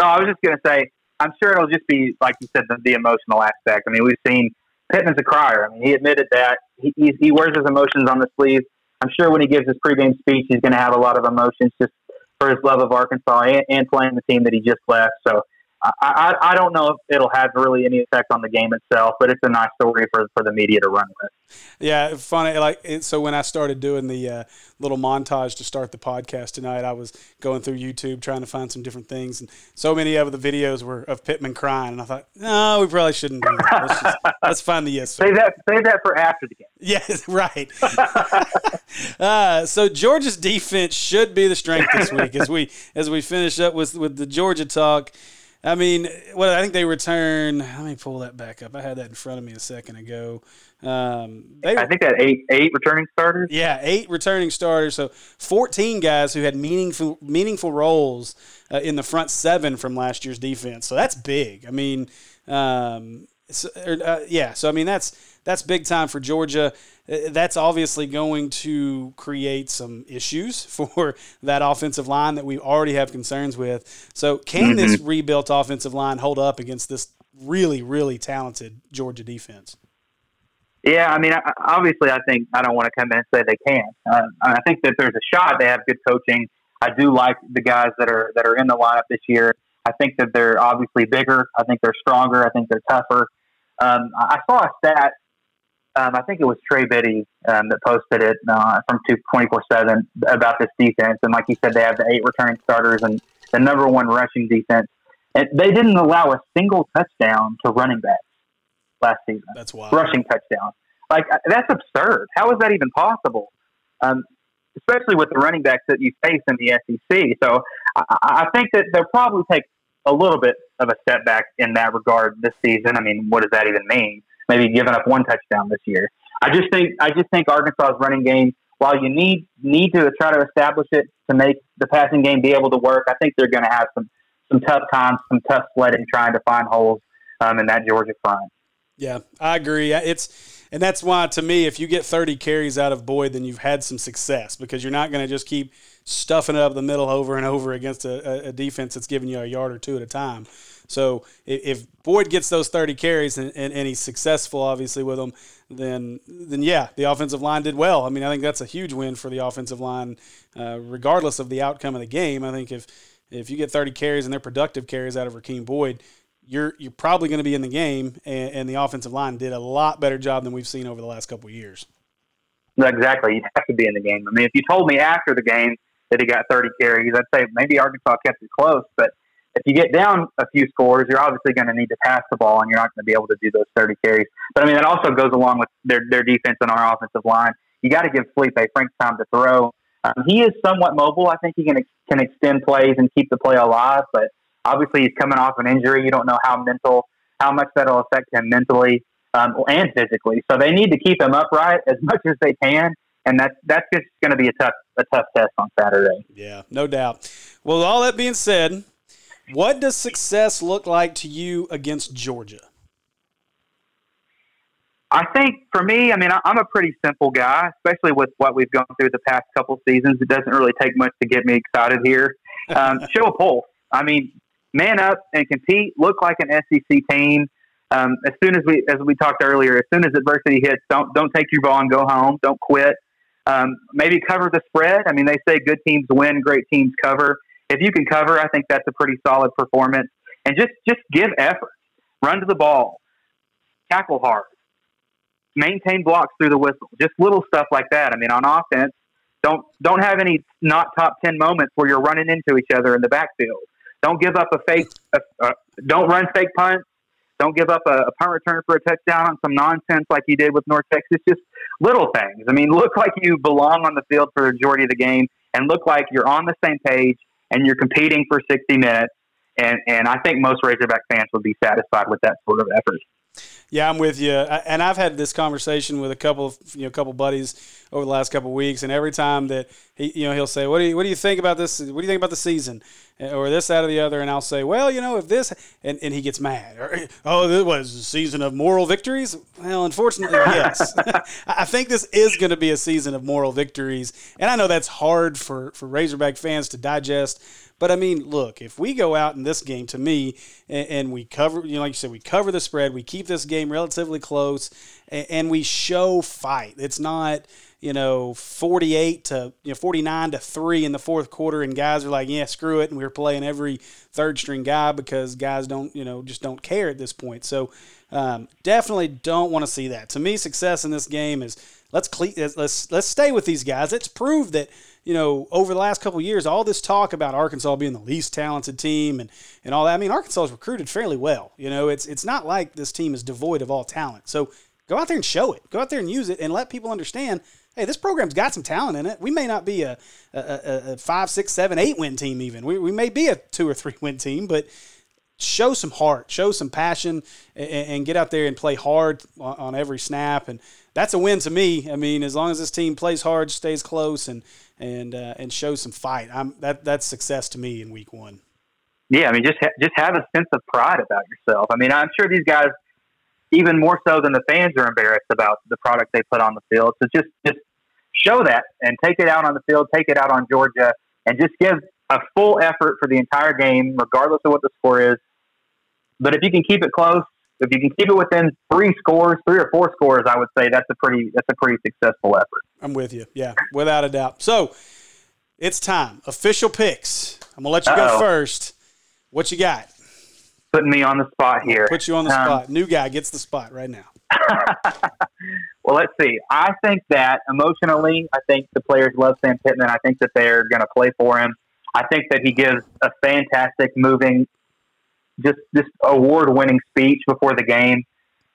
No, I was just going to say, I'm sure it'll just be, like you said, the emotional aspect. I mean, we've seen Pittman's a crier. I mean, he admitted that. He wears his emotions on the sleeve. I'm sure when he gives his pregame speech, he's going to have a lot of emotions just for his love of Arkansas and playing the team that he just left. So I don't know if it'll have really any effect on the game itself, but it's a nice story for the media to run with. Yeah, funny. So when I started doing the little montage to start the podcast tonight, I was going through YouTube trying to find some different things, and so many of the videos were of Pittman crying, and I thought, no, we probably shouldn't do that. Let's find the yes. Save that for after the game. Yes, right. So Georgia's defense should be the strength this week as we finish up with the Georgia talk. I mean, well, I think they return. Let me pull that back up. I had that in front of me a second ago. I think that eight returning starters. Yeah, 8 returning starters. So 14 guys who had meaningful roles in the front 7 from last year's defense. So that's big. I mean, So I mean, that's big time for Georgia. That's obviously going to create some issues for that offensive line that we already have concerns with. So can this rebuilt offensive line hold up against this really, really talented Georgia defense? Yeah, I mean, obviously I don't want to come in and say they can. I think that there's a shot. They have good coaching. I do like the guys that are in the lineup this year. I think that they're obviously bigger. I think they're stronger. I think they're tougher. I saw a stat. I think it was Trey Biddy that posted it from 24/7 about this defense. And like you said, they have the 8 returning starters and the #1 rushing defense. And they didn't allow a single touchdown to running backs last season. That's wild. Rushing touchdown. Like, that's absurd. How is that even possible? Especially with the running backs that you face in the SEC. So I think that they'll probably take a little bit of a step back in that regard this season. I mean, what does that even mean? Maybe giving up 1 touchdown this year. I just think Arkansas's running game, while you need to try to establish it to make the passing game be able to work, I think they're going to have some tough times, some tough sledding trying to find holes in that Georgia front. Yeah, I agree. And that's why, to me, if you get 30 carries out of Boyd, then you've had some success, because you're not going to just keep stuffing it up the middle over and over against a defense that's giving you a yard or 2 at a time. So if Boyd gets those 30 carries and he's successful, obviously, with them, then yeah, the offensive line did well. I mean, I think that's a huge win for the offensive line, regardless of the outcome of the game. I think if you get 30 carries and they're productive carries out of Rakeem Boyd, you're probably going to be in the game, and the offensive line did a lot better job than we've seen over the last couple of years. Exactly. You have to be in the game. I mean, if you told me after the game that he got 30 carries, I'd say maybe Arkansas kept it close. But if you get down a few scores, you're obviously going to need to pass the ball, and you're not going to be able to do those 30 carries. But, I mean, that also goes along with their defense and our offensive line. You got to give Feleipe Franks time to throw. He is somewhat mobile. I think he can extend plays and keep the play alive, but obviously he's coming off an injury. You don't know how much that'll affect him mentally and physically. So they need to keep him upright as much as they can. And that's just going to be a tough test on Saturday. Yeah, no doubt. Well, all that being said, what does success look like to you against Georgia? I think for me, I mean, I'm a pretty simple guy, especially with what we've gone through the past couple seasons. It doesn't really take much to get me excited here. Show a pulse. I mean, man up and compete. Look like an SEC team. As soon as we talked earlier, as soon as adversity hits, don't take your ball and go home. Don't quit. Maybe cover the spread. I mean, they say good teams win, great teams cover. If you can cover, I think that's a pretty solid performance. And just give effort. Run to the ball. Tackle hard. Maintain blocks through the whistle. Just little stuff like that. I mean, on offense, don't have any not top 10 moments where you're running into each other in the backfield. Don't give up don't run fake punts. Don't give up a punt return for a touchdown on some nonsense like you did with North Texas. Just little things. I mean, look like you belong on the field for the majority of the game, and look like you're on the same page and you're competing for 60 minutes. And I think most Razorback fans would be satisfied with that sort of effort. Yeah, I'm with you. And I've had this conversation with a couple buddies over the last couple of weeks, and every time that he'll say, "What do you think about this? What do you think about the season?" or this, that, or the other, and I'll say, well, you know, if this, and he gets mad. Or, oh, this was a season of moral victories? Well, unfortunately, yes. I think this is going to be a season of moral victories, and I know that's hard for Razorback fans to digest, but, I mean, look, if we go out in this game, to me, and we cover, you know, like you said, we cover the spread, we keep this game relatively close, and we show fight. It's not, you know, 49-3 in the fourth quarter, and guys are like, yeah, screw it, and we're playing every third-string guy because guys don't, you know, just don't care at this point. So definitely don't want to see that. To me, success in this game is let's stay with these guys. Let's prove that, you know, over the last couple of years, all this talk about Arkansas being the least talented team and all that. I mean, Arkansas has recruited fairly well. You know, it's not like this team is devoid of all talent. So go out there and show it. Go out there and use it and let people understand, hey, this program's got some talent in it. We may not be a 5, 6, 7, 8-win team even. We may be a 2 or 3-win team, but show some heart, show some passion, and get out there and play hard on every snap. And that's a win to me. I mean, as long as this team plays hard, stays close, and shows some fight, that's success to me in week one. Yeah, I mean, just have a sense of pride about yourself. I mean, I'm sure these guys, even more so than the fans, are embarrassed about the product they put on the field. So just show that and take it out on the field, take it out on Georgia, and just give a full effort for the entire game, regardless of what the score is. But if you can keep it close, if you can keep it within 3 or 4 scores, I would say that's a pretty successful effort. I'm with you. Yeah, without a doubt. So it's time. Official picks. I'm going to let you go first. What you got? Putting me on the spot here. Put you on the spot. New guy gets the spot right now. Well, let's see. I think that emotionally, I think the players love Sam Pittman. I think that they're going to play for him. I think that he gives a fantastic moving, just award-winning speech before the game.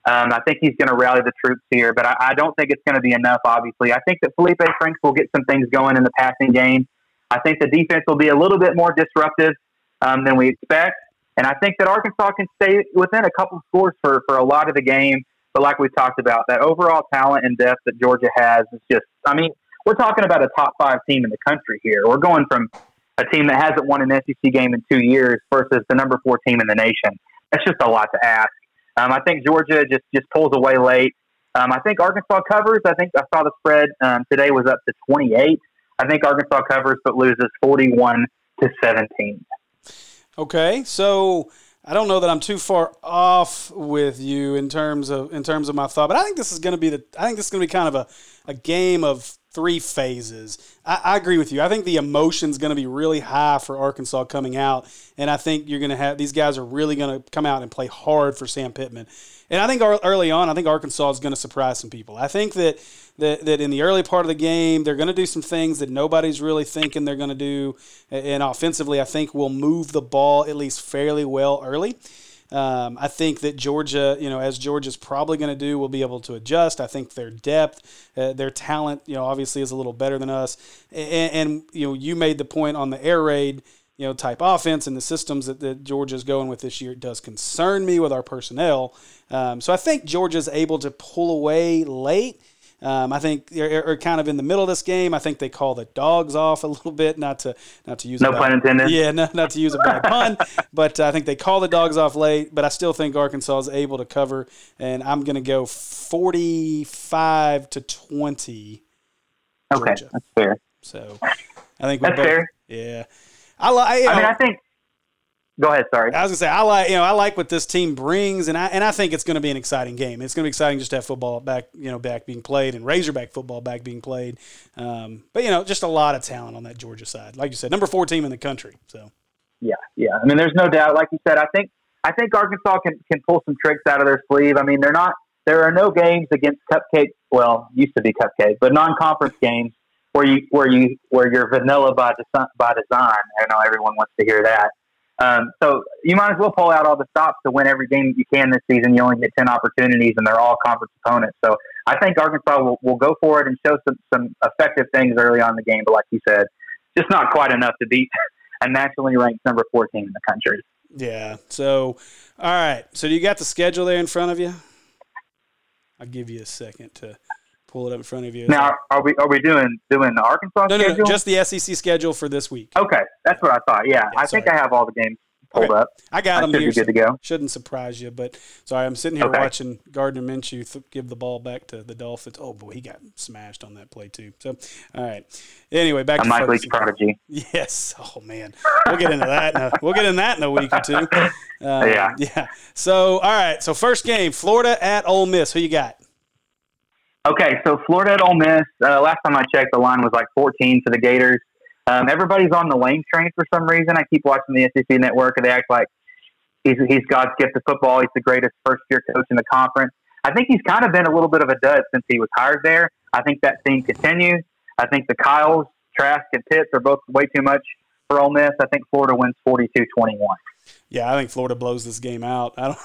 I think he's going to rally the troops here, but I don't think it's going to be enough, obviously. I think that Feleipe Franks will get some things going in the passing game. I think the defense will be a little bit more disruptive than we expect, and I think that Arkansas can stay within a couple scores for a lot of the game, but like we talked about, that overall talent and depth that Georgia has is just, I mean, we're talking about a top-5 team in the country here. We're going from a team that hasn't won an SEC game in 2 years versus the number 4 team in the nation. That's just a lot to ask. I think Georgia just pulls away late. I think Arkansas covers. I think I saw the spread today was up to 28. I think Arkansas covers but loses 41-17. Okay, so I don't know that I'm too far off with you in terms of my thought, but I think this is going to be kind of a game of 3 phases. I agree with you. I think the emotion's going to be really high for Arkansas coming out, and I think you're going to have – these guys are really going to come out and play hard for Sam Pittman. And I think early on, I think Arkansas is going to surprise some people. I think that in the early part of the game, they're going to do some things that nobody's really thinking they're going to do, and offensively, I think we'll move the ball at least fairly well early. I think that Georgia, you know, as Georgia's probably going to do, will be able to adjust. I think their depth, their talent, you know, obviously is a little better than us. And you know, you made the point on the air raid, you know, type offense and the systems that Georgia's going with this year. It does concern me with our personnel. So I think Georgia's able to pull away late. I think they're kind of in the middle of this game. I think they call the dogs off a little bit, not to use no pun intended. Yeah, not to use a bad pun, but I think they call the dogs off late. But I still think Arkansas is able to cover, and I'm going to go 45-20. Okay, Georgia. That's fair. So I think that's fair. Yeah, I think. Go ahead, sorry. I was going to say, I like what this team brings, and I think it's going to be an exciting game. It's going to be exciting just to have football back being played and Razorback football back being played. But, you know, just a lot of talent on that Georgia side. Like you said, number 4 team in the country. So, yeah. I mean, there's no doubt. Like you said, I think Arkansas can pull some tricks out of their sleeve. I mean, there are no games against cupcake. Well, used to be cupcake, but non-conference games where you're vanilla by design. I know everyone wants to hear that. So you might as well pull out all the stops to win every game that you can this season. You only get 10 opportunities, and they're all conference opponents. So I think Arkansas will go for it and show some effective things early on in the game. But like you said, just not quite enough to beat a nationally ranked number 4 team in the country. Yeah. So, all right. So you got the schedule there in front of you? I'll give you a second to pull it up in front of you. Now, are we doing the Arkansas schedule? No, just the SEC schedule for this week. Okay, that's what I thought. Yeah, I think I have all the games pulled up. I got them here. Should be good to go. Shouldn't surprise you, but sorry, I'm sitting here watching Gardner Minshew give the ball back to the Dolphins. Oh boy, he got smashed on that play too. So, all right. Anyway, back to Mike Leach prodigy. Yes. Oh man, we'll get into that. We'll get into that in a week or two. Yeah. So, all right. So, first game, Florida at Ole Miss. Who you got? Okay, so Florida at Ole Miss, last time I checked, the line was like 14 for the Gators. Everybody's on the Lane train for some reason. I keep watching the SEC Network, and they act like he's God's gift to football. He's the greatest first-year coach in the conference. I think he's kind of been a little bit of a dud since he was hired there. I think that theme continues. I think the Kyles, Trask, and Pitts are both way too much for Ole Miss. I think Florida wins 42-21. Yeah, I think Florida blows this game out. I'm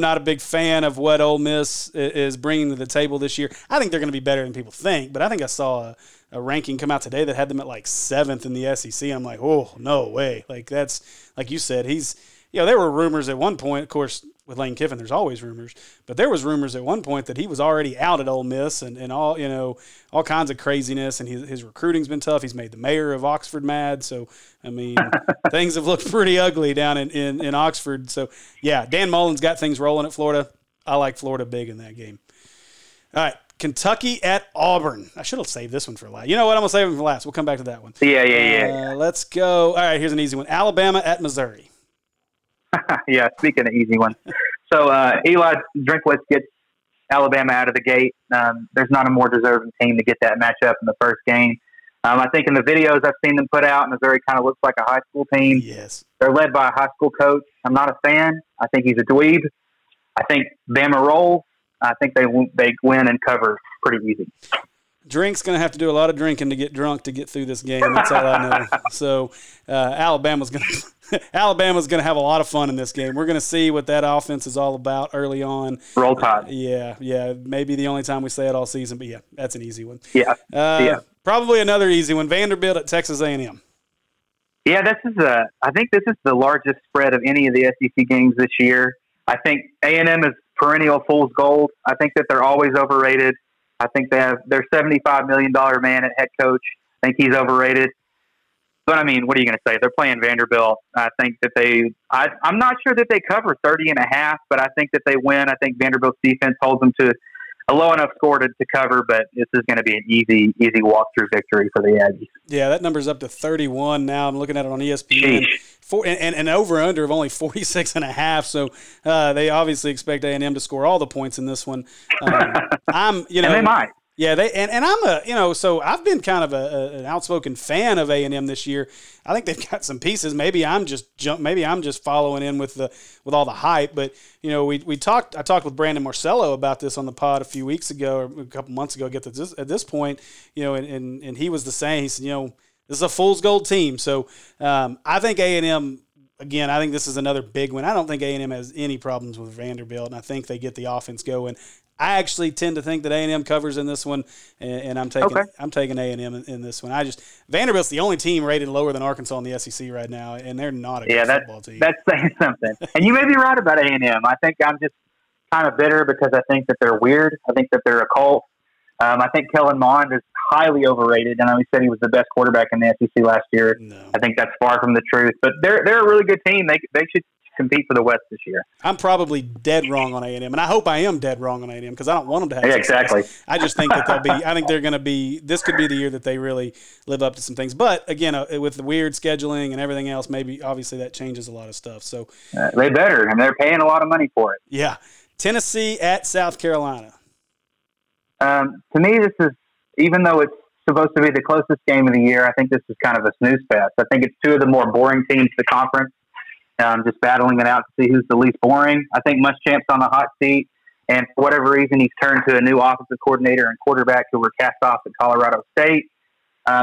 not a big fan of what Ole Miss is bringing to the table this year. I think they're going to be better than people think, but I think I saw a ranking come out today that had them at like 7th in the SEC. I'm like, oh, no way. Like that's like you said, there were rumors at one point, of course, with Lane Kiffin, there's always rumors, but there was rumors at one point that he was already out at Ole Miss and all, all kinds of craziness, and his recruiting's been tough. He's made the mayor of Oxford mad. So, I mean, things have looked pretty ugly down in Oxford. So, yeah, Dan Mullen's got things rolling at Florida. I like Florida big in that game. All right, Kentucky at Auburn. I should have saved this one for last. You know what? I'm going to save it for last. We'll come back to that one. Yeah. Let's go. All right, here's an easy one. Alabama at Missouri. Yeah, speaking of easy ones. So, Eli Drinkwitz gets Alabama out of the gate. There's not a more deserving team to get that matchup in the first game. I think in the videos I've seen them put out, Missouri kind of looks like a high school team. Yes. They're led by a high school coach. I'm not a fan. I think he's a dweeb. I think Bama rolls. I think they win and cover pretty easy. Drink's going to have to do a lot of drinking to get drunk to get through this game. That's all I know. So, Alabama's going to have a lot of fun in this game. We're going to see what that offense is all about early on. Roll Tide. Yeah. Maybe the only time we say it all season, but yeah, that's an easy one. Yeah. Probably another easy one. Vanderbilt at Texas A&M. Yeah, I think this is the largest spread of any of the SEC games this year. I think A&M is perennial fool's gold. I think that they're always overrated. I think they have their $75 million man at head coach. I think he's overrated. But, I mean, what are you going to say? They're playing Vanderbilt. I think that I'm not sure that they cover 30.5, but I think that they win. I think Vanderbilt's defense holds them to a low enough score to cover, but this is going to be an easy walkthrough victory for the Aggies. Yeah, that number's up to 31 now. I'm looking at it on ESPN. And over-under of only 46.5, so they obviously expect A&M to score all the points in this one. And they might. Yeah, so I've been kind of an outspoken fan of A&M this year. I think they've got some pieces. Maybe I'm just following in with all the hype. But I talked with Brandon Marcello about this on the pod a few weeks ago or a couple months ago. At this point, and he was the same. He said, this is a fool's gold team. So I think A&M. Again, I think this is another big one. I don't think A&M has any problems with Vanderbilt, and I think they get the offense going. I actually tend to think that A&M covers in this one, and I'm taking A&M in this one. Vanderbilt's the only team rated lower than Arkansas in the SEC right now, and they're not a good football team. That's saying something. And you may be right about A&M. I think I'm just kind of bitter because I think that they're weird. I think that they're a cult. I think Kellen Mond is highly overrated. I know he said he was the best quarterback in the SEC last year. No. I think that's far from the truth. But they're a really good team. They should compete for the West this year. I'm probably dead wrong on A&M, and I hope I am dead wrong on A&M because I don't want them to have success. Exactly. I just think that this could be the year that they really live up to some things. But, again, with the weird scheduling and everything else, maybe obviously that changes a lot of stuff. So they better, and they're paying a lot of money for it. Yeah. Tennessee at South Carolina. To me, this is, even though it's supposed to be the closest game of the year, I think this is kind of a snooze fest. I think it's two of the more boring teams in the conference, just battling it out to see who's the least boring. I think Muschamp's on the hot seat, and for whatever reason, he's turned to a new offensive coordinator and quarterback who were cast off at Colorado State.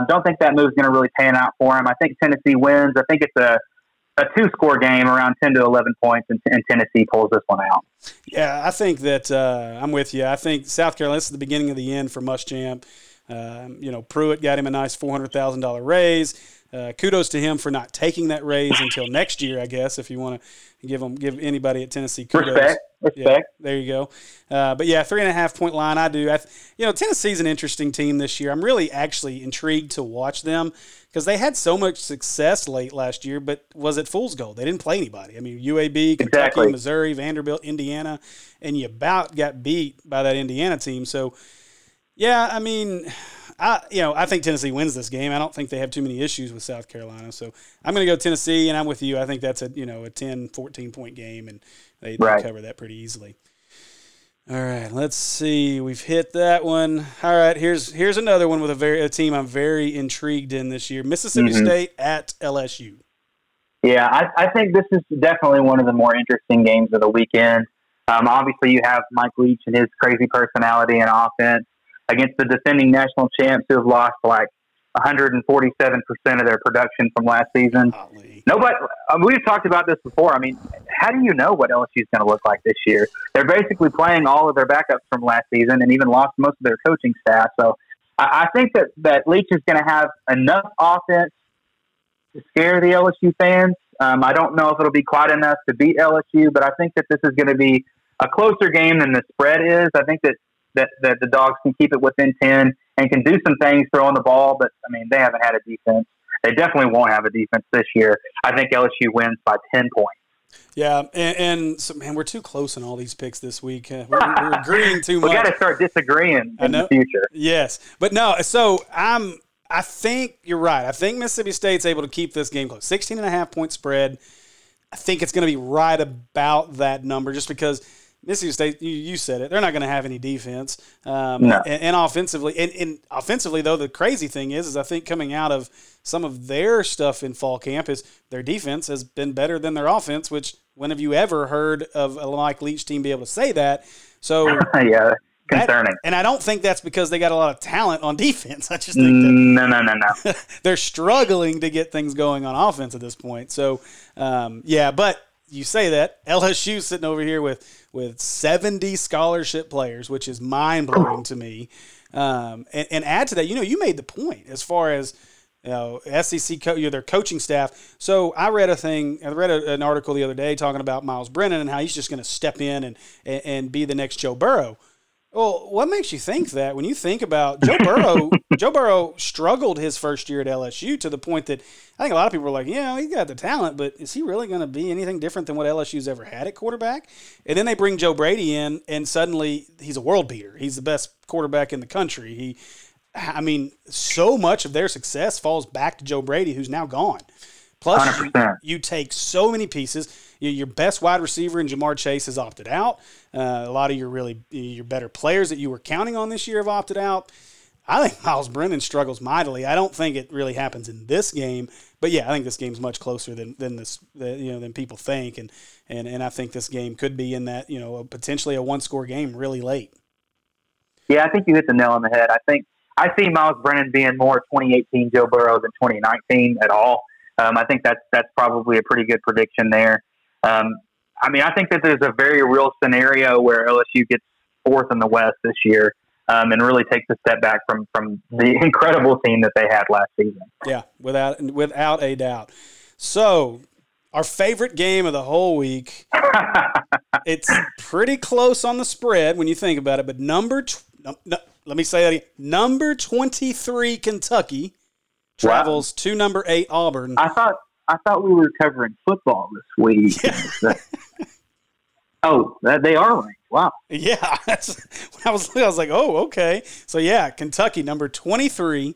Don't think that move's going to really pan out for him. I think Tennessee wins. I think it's a two-score game around 10 to 11 points, and Tennessee pulls this one out. Yeah, I think that I'm with you. I think South Carolina, this is the beginning of the end for Muschamp. Pruitt got him a nice $400,000 raise. Kudos to him for not taking that raise until next year, I guess, if you want to give anybody at Tennessee kudos. Respect. Respect. Yeah, there you go. But yeah, 3.5 point line. I do. Tennessee's an interesting team this year. I'm really actually intrigued to watch them because they had so much success late last year, but was it fool's gold? They didn't play anybody. I mean, UAB, Kentucky, exactly. Missouri, Vanderbilt, Indiana, and you about got beat by that Indiana team. So yeah, I mean, I think Tennessee wins this game. I don't think they have too many issues with South Carolina. So I'm going to go Tennessee, and I'm with you. I think that's a 10, 14-point game, and they cover that pretty easily. All right, let's see. We've hit that one. All right, here's another one with a team I'm very intrigued in this year, Mississippi State at LSU. Yeah, I think this is definitely one of the more interesting games of the weekend. Obviously, you have Mike Leach and his crazy personality and offense against the defending national champs who have lost like 147% of their production from last season. Nobody. We've talked about this before. I mean, how do you know what LSU is going to look like this year? They're basically playing all of their backups from last season and even lost most of their coaching staff. So I think that Leach is going to have enough offense to scare the LSU fans. I don't know if it'll be quite enough to beat LSU, but I think that this is going to be a closer game than the spread is. I think that the Dogs can keep it within 10 and can do some things throwing the ball, but, I mean, they haven't had a defense. They definitely won't have a defense this year. I think LSU wins by 10 points. Yeah, and so, man, we're too close in all these picks this week. We're agreeing too much. We got to start disagreeing in the future. Yes, but no, so I think you're right. I think Mississippi State's able to keep this game close. 16.5-point spread. I think it's going to be right about that number just because – Mississippi State, you said it. They're not going to have any defense, no. and offensively. And offensively, though, the crazy thing is I think coming out of some of their stuff in fall camp is their defense has been better than their offense. Which when have you ever heard of a Mike Leach team be able to say that? So yeah, concerning. And I don't think that's because they got a lot of talent on defense. I just think no. They're struggling to get things going on offense at this point. So but. You say that LSU sitting over here with 70 scholarship players, which is mind blowing to me. And add to that, you made the point as far as SEC their coaching staff. So I read an article the other day talking about Miles Brennan and how he's just going to step in and be the next Joe Burrow. Well, what makes you think that when you think about Joe Burrow? Joe Burrow struggled his first year at LSU to the point that I think a lot of people were like, he's got the talent, but is he really going to be anything different than what LSU's ever had at quarterback? And then they bring Joe Brady in, and suddenly he's a world beater. He's the best quarterback in the country. So much of their success falls back to Joe Brady, who's now gone. Plus, you take so many pieces. Your best wide receiver in Jamar Chase has opted out. A lot of your better players that you were counting on this year have opted out. I think Miles Brennan struggles mightily. I don't think it really happens in this game, but yeah, I think this game's much closer than people think, and I think this game could be in that potentially a one-score game really late. Yeah, I think you hit the nail on the head. I see Miles Brennan being more 2018 Joe Burrow than 2019 at all. I think that's probably a pretty good prediction there. I think that there's a very real scenario where LSU gets fourth in the West this year and really takes a step back from the incredible team that they had last season. Yeah, without a doubt. So our favorite game of the whole week, it's pretty close on the spread when you think about it, but let me say that again. Number 23 Kentucky travels to number 8 Auburn. I thought we were covering football this week. Yeah. Oh, they are ranked. Wow. Yeah. I was like, oh, okay. So, yeah, Kentucky, number 23.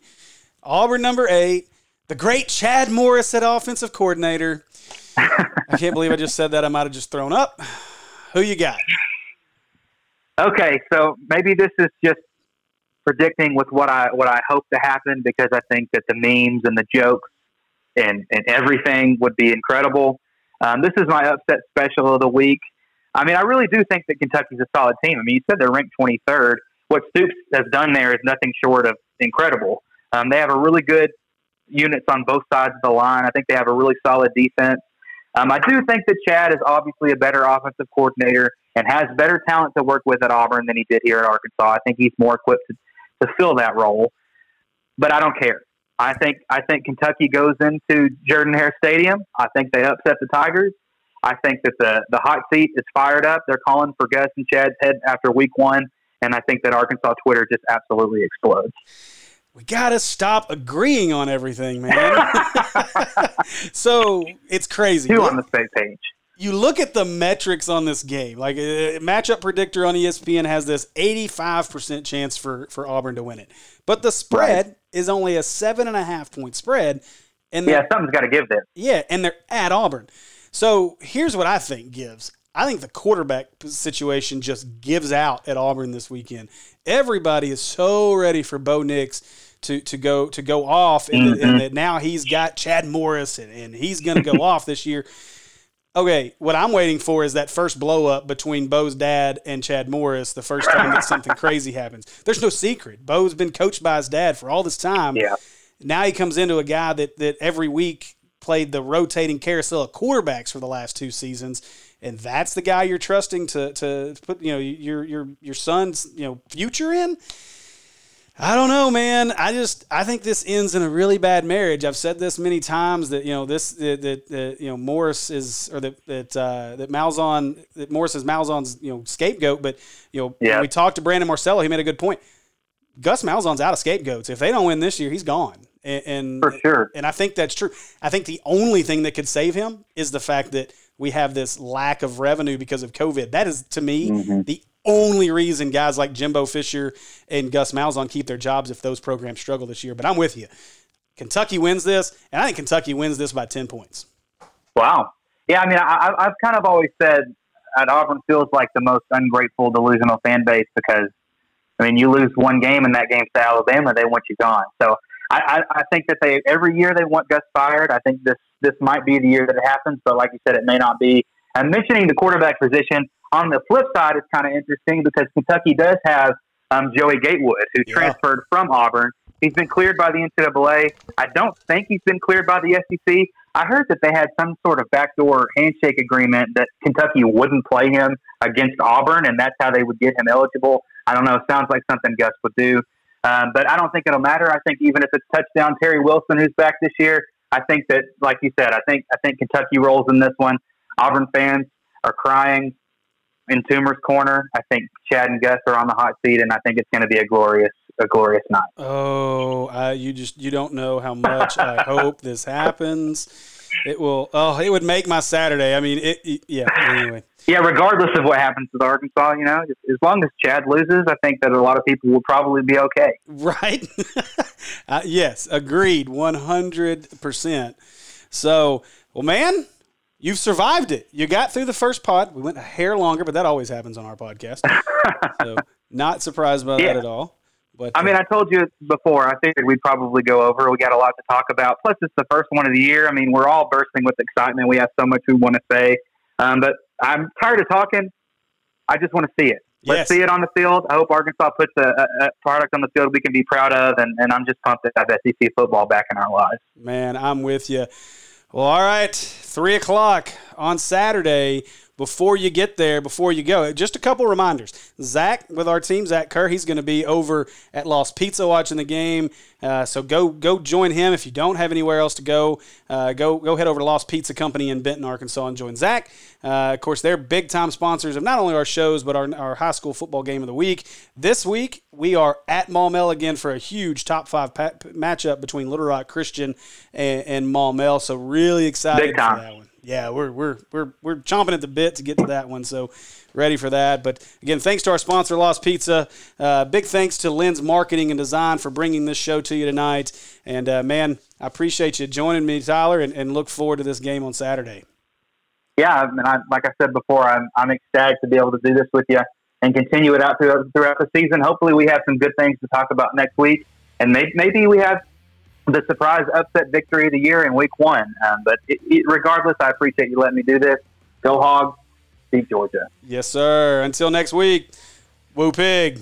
Auburn, number 8. The great Chad Morris at offensive coordinator. I can't believe I just said that. I might have just thrown up. Who you got? Okay, so maybe this is just predicting with what I hope to happen because I think that the memes and the jokes and everything would be incredible. This is my upset special of the week. I mean, I really do think that Kentucky's a solid team. I mean, you said they're ranked 23rd. What Stoops has done there is nothing short of incredible. They have a really good units on both sides of the line. I think they have a really solid defense. I do think that Chad is obviously a better offensive coordinator and has better talent to work with at Auburn than he did here at Arkansas. I think he's more equipped to fill that role. But I don't care. I think Kentucky goes into Jordan-Hare Stadium. I think they upset the Tigers. I think that the hot seat is fired up. They're calling for Gus and Chad's head after week one, and I think that Arkansas Twitter just absolutely explodes. We got to stop agreeing on everything, man. So it's crazy. Two on the same page. You look at the metrics on this game. Like, matchup predictor on ESPN has this 85% chance for Auburn to win it. But the spread is only a 7.5-point spread. And something's got to give them. Yeah, and they're at Auburn. So here's what I think gives. I think the quarterback situation just gives out at Auburn this weekend. Everybody is so ready for Bo Nix to go off, and that now he's got Chad Morris, and he's going to go off this year. Okay, what I'm waiting for is that first blow-up between Bo's dad and Chad Morris the first time that something crazy happens. There's no secret. Bo's been coached by his dad for all this time. Yeah. Now he comes into a guy that every week played the rotating carousel of quarterbacks for the last two seasons, and that's the guy you're trusting to put your son's future in? I don't know, man. I think this ends in a really bad marriage. I've said this many times that Morris is, or that Morris is Malzahn's scapegoat. But when we talked to Brandon Marcello, he made a good point. Gus Malzahn's out of scapegoats. If they don't win this year, he's gone. And for sure. And I think that's true. I think the only thing that could save him is the fact that we have this lack of revenue because of COVID. That is, to me, the only reason guys like Jimbo Fisher and Gus Malzahn keep their jobs if those programs struggle this year. But I'm with you. Kentucky wins this, and I think Kentucky wins this by 10 points. Wow. Yeah, I mean, I've kind of always said that Auburn feels like the most ungrateful, delusional fan base because, I mean, you lose one game and that game's to Alabama, they want you gone. So I think that every year they want Gus fired. I think this might be the year that it happens, but like you said, it may not be. I'm mentioning the quarterback position. On the flip side, it's kind of interesting because Kentucky does have Joey Gatewood, who transferred from Auburn. He's been cleared by the NCAA. I don't think he's been cleared by the SEC. I heard that they had some sort of backdoor handshake agreement that Kentucky wouldn't play him against Auburn, and that's how they would get him eligible. I don't know. It sounds like something Gus would do. But I don't think it'll matter. I think even if it's touchdown Terry Wilson, who's back this year, I think that, like you said, I think Kentucky rolls in this one. Auburn fans are crying in Toomer's corner. I think Chad and Gus are on the hot seat, and I think it's going to be a glorious night. Oh, you don't know how much I hope this happens. It will. Oh, it would make my Saturday. I mean, Anyway. Yeah. Regardless of what happens with Arkansas, as long as Chad loses, I think that a lot of people will probably be okay. Right. Yes. Agreed. 100%. So, well, man, you've survived it. You got through the first pod. We went a hair longer, but that always happens on our podcast. So not surprised by that at all. But I mean, I told you before, I figured we'd probably go over. We got a lot to talk about. Plus, it's the first one of the year. I mean, we're all bursting with excitement. We have so much we want to say. But I'm tired of talking. I just want to see it. Let's see it on the field. I hope Arkansas puts a product on the field we can be proud of. And I'm just pumped to have SEC football back in our lives. Man, I'm with you. Well, all right, 3 o'clock on Saturday. Before you get there, before you go, just a couple reminders. Zach with our team, Zach Kerr, he's going to be over at Lost Pizza watching the game. So go join him. If you don't have anywhere else to go, go head over to Lost Pizza Company in Benton, Arkansas, and join Zach. Of course, they're big-time sponsors of not only our shows but our high school football game of the week. This week, we are at Maumelle again for a huge top-5 matchup between Little Rock Christian and Maumelle. So really excited for that one. Yeah, we're chomping at the bit to get to that one, so ready for that. But, again, thanks to our sponsor, Lost Pizza. Big thanks to Lens Marketing and Design for bringing this show to you tonight. And, man, I appreciate you joining me, Tyler, and look forward to this game on Saturday. Yeah, I mean, like I said before, I'm ecstatic to be able to do this with you and continue it out throughout the season. Hopefully we have some good things to talk about next week, and maybe we have the surprise upset victory of the year in week one. But regardless, I appreciate you letting me do this. Go Hogs. Beat Georgia. Yes, sir. Until next week, Woo Pig.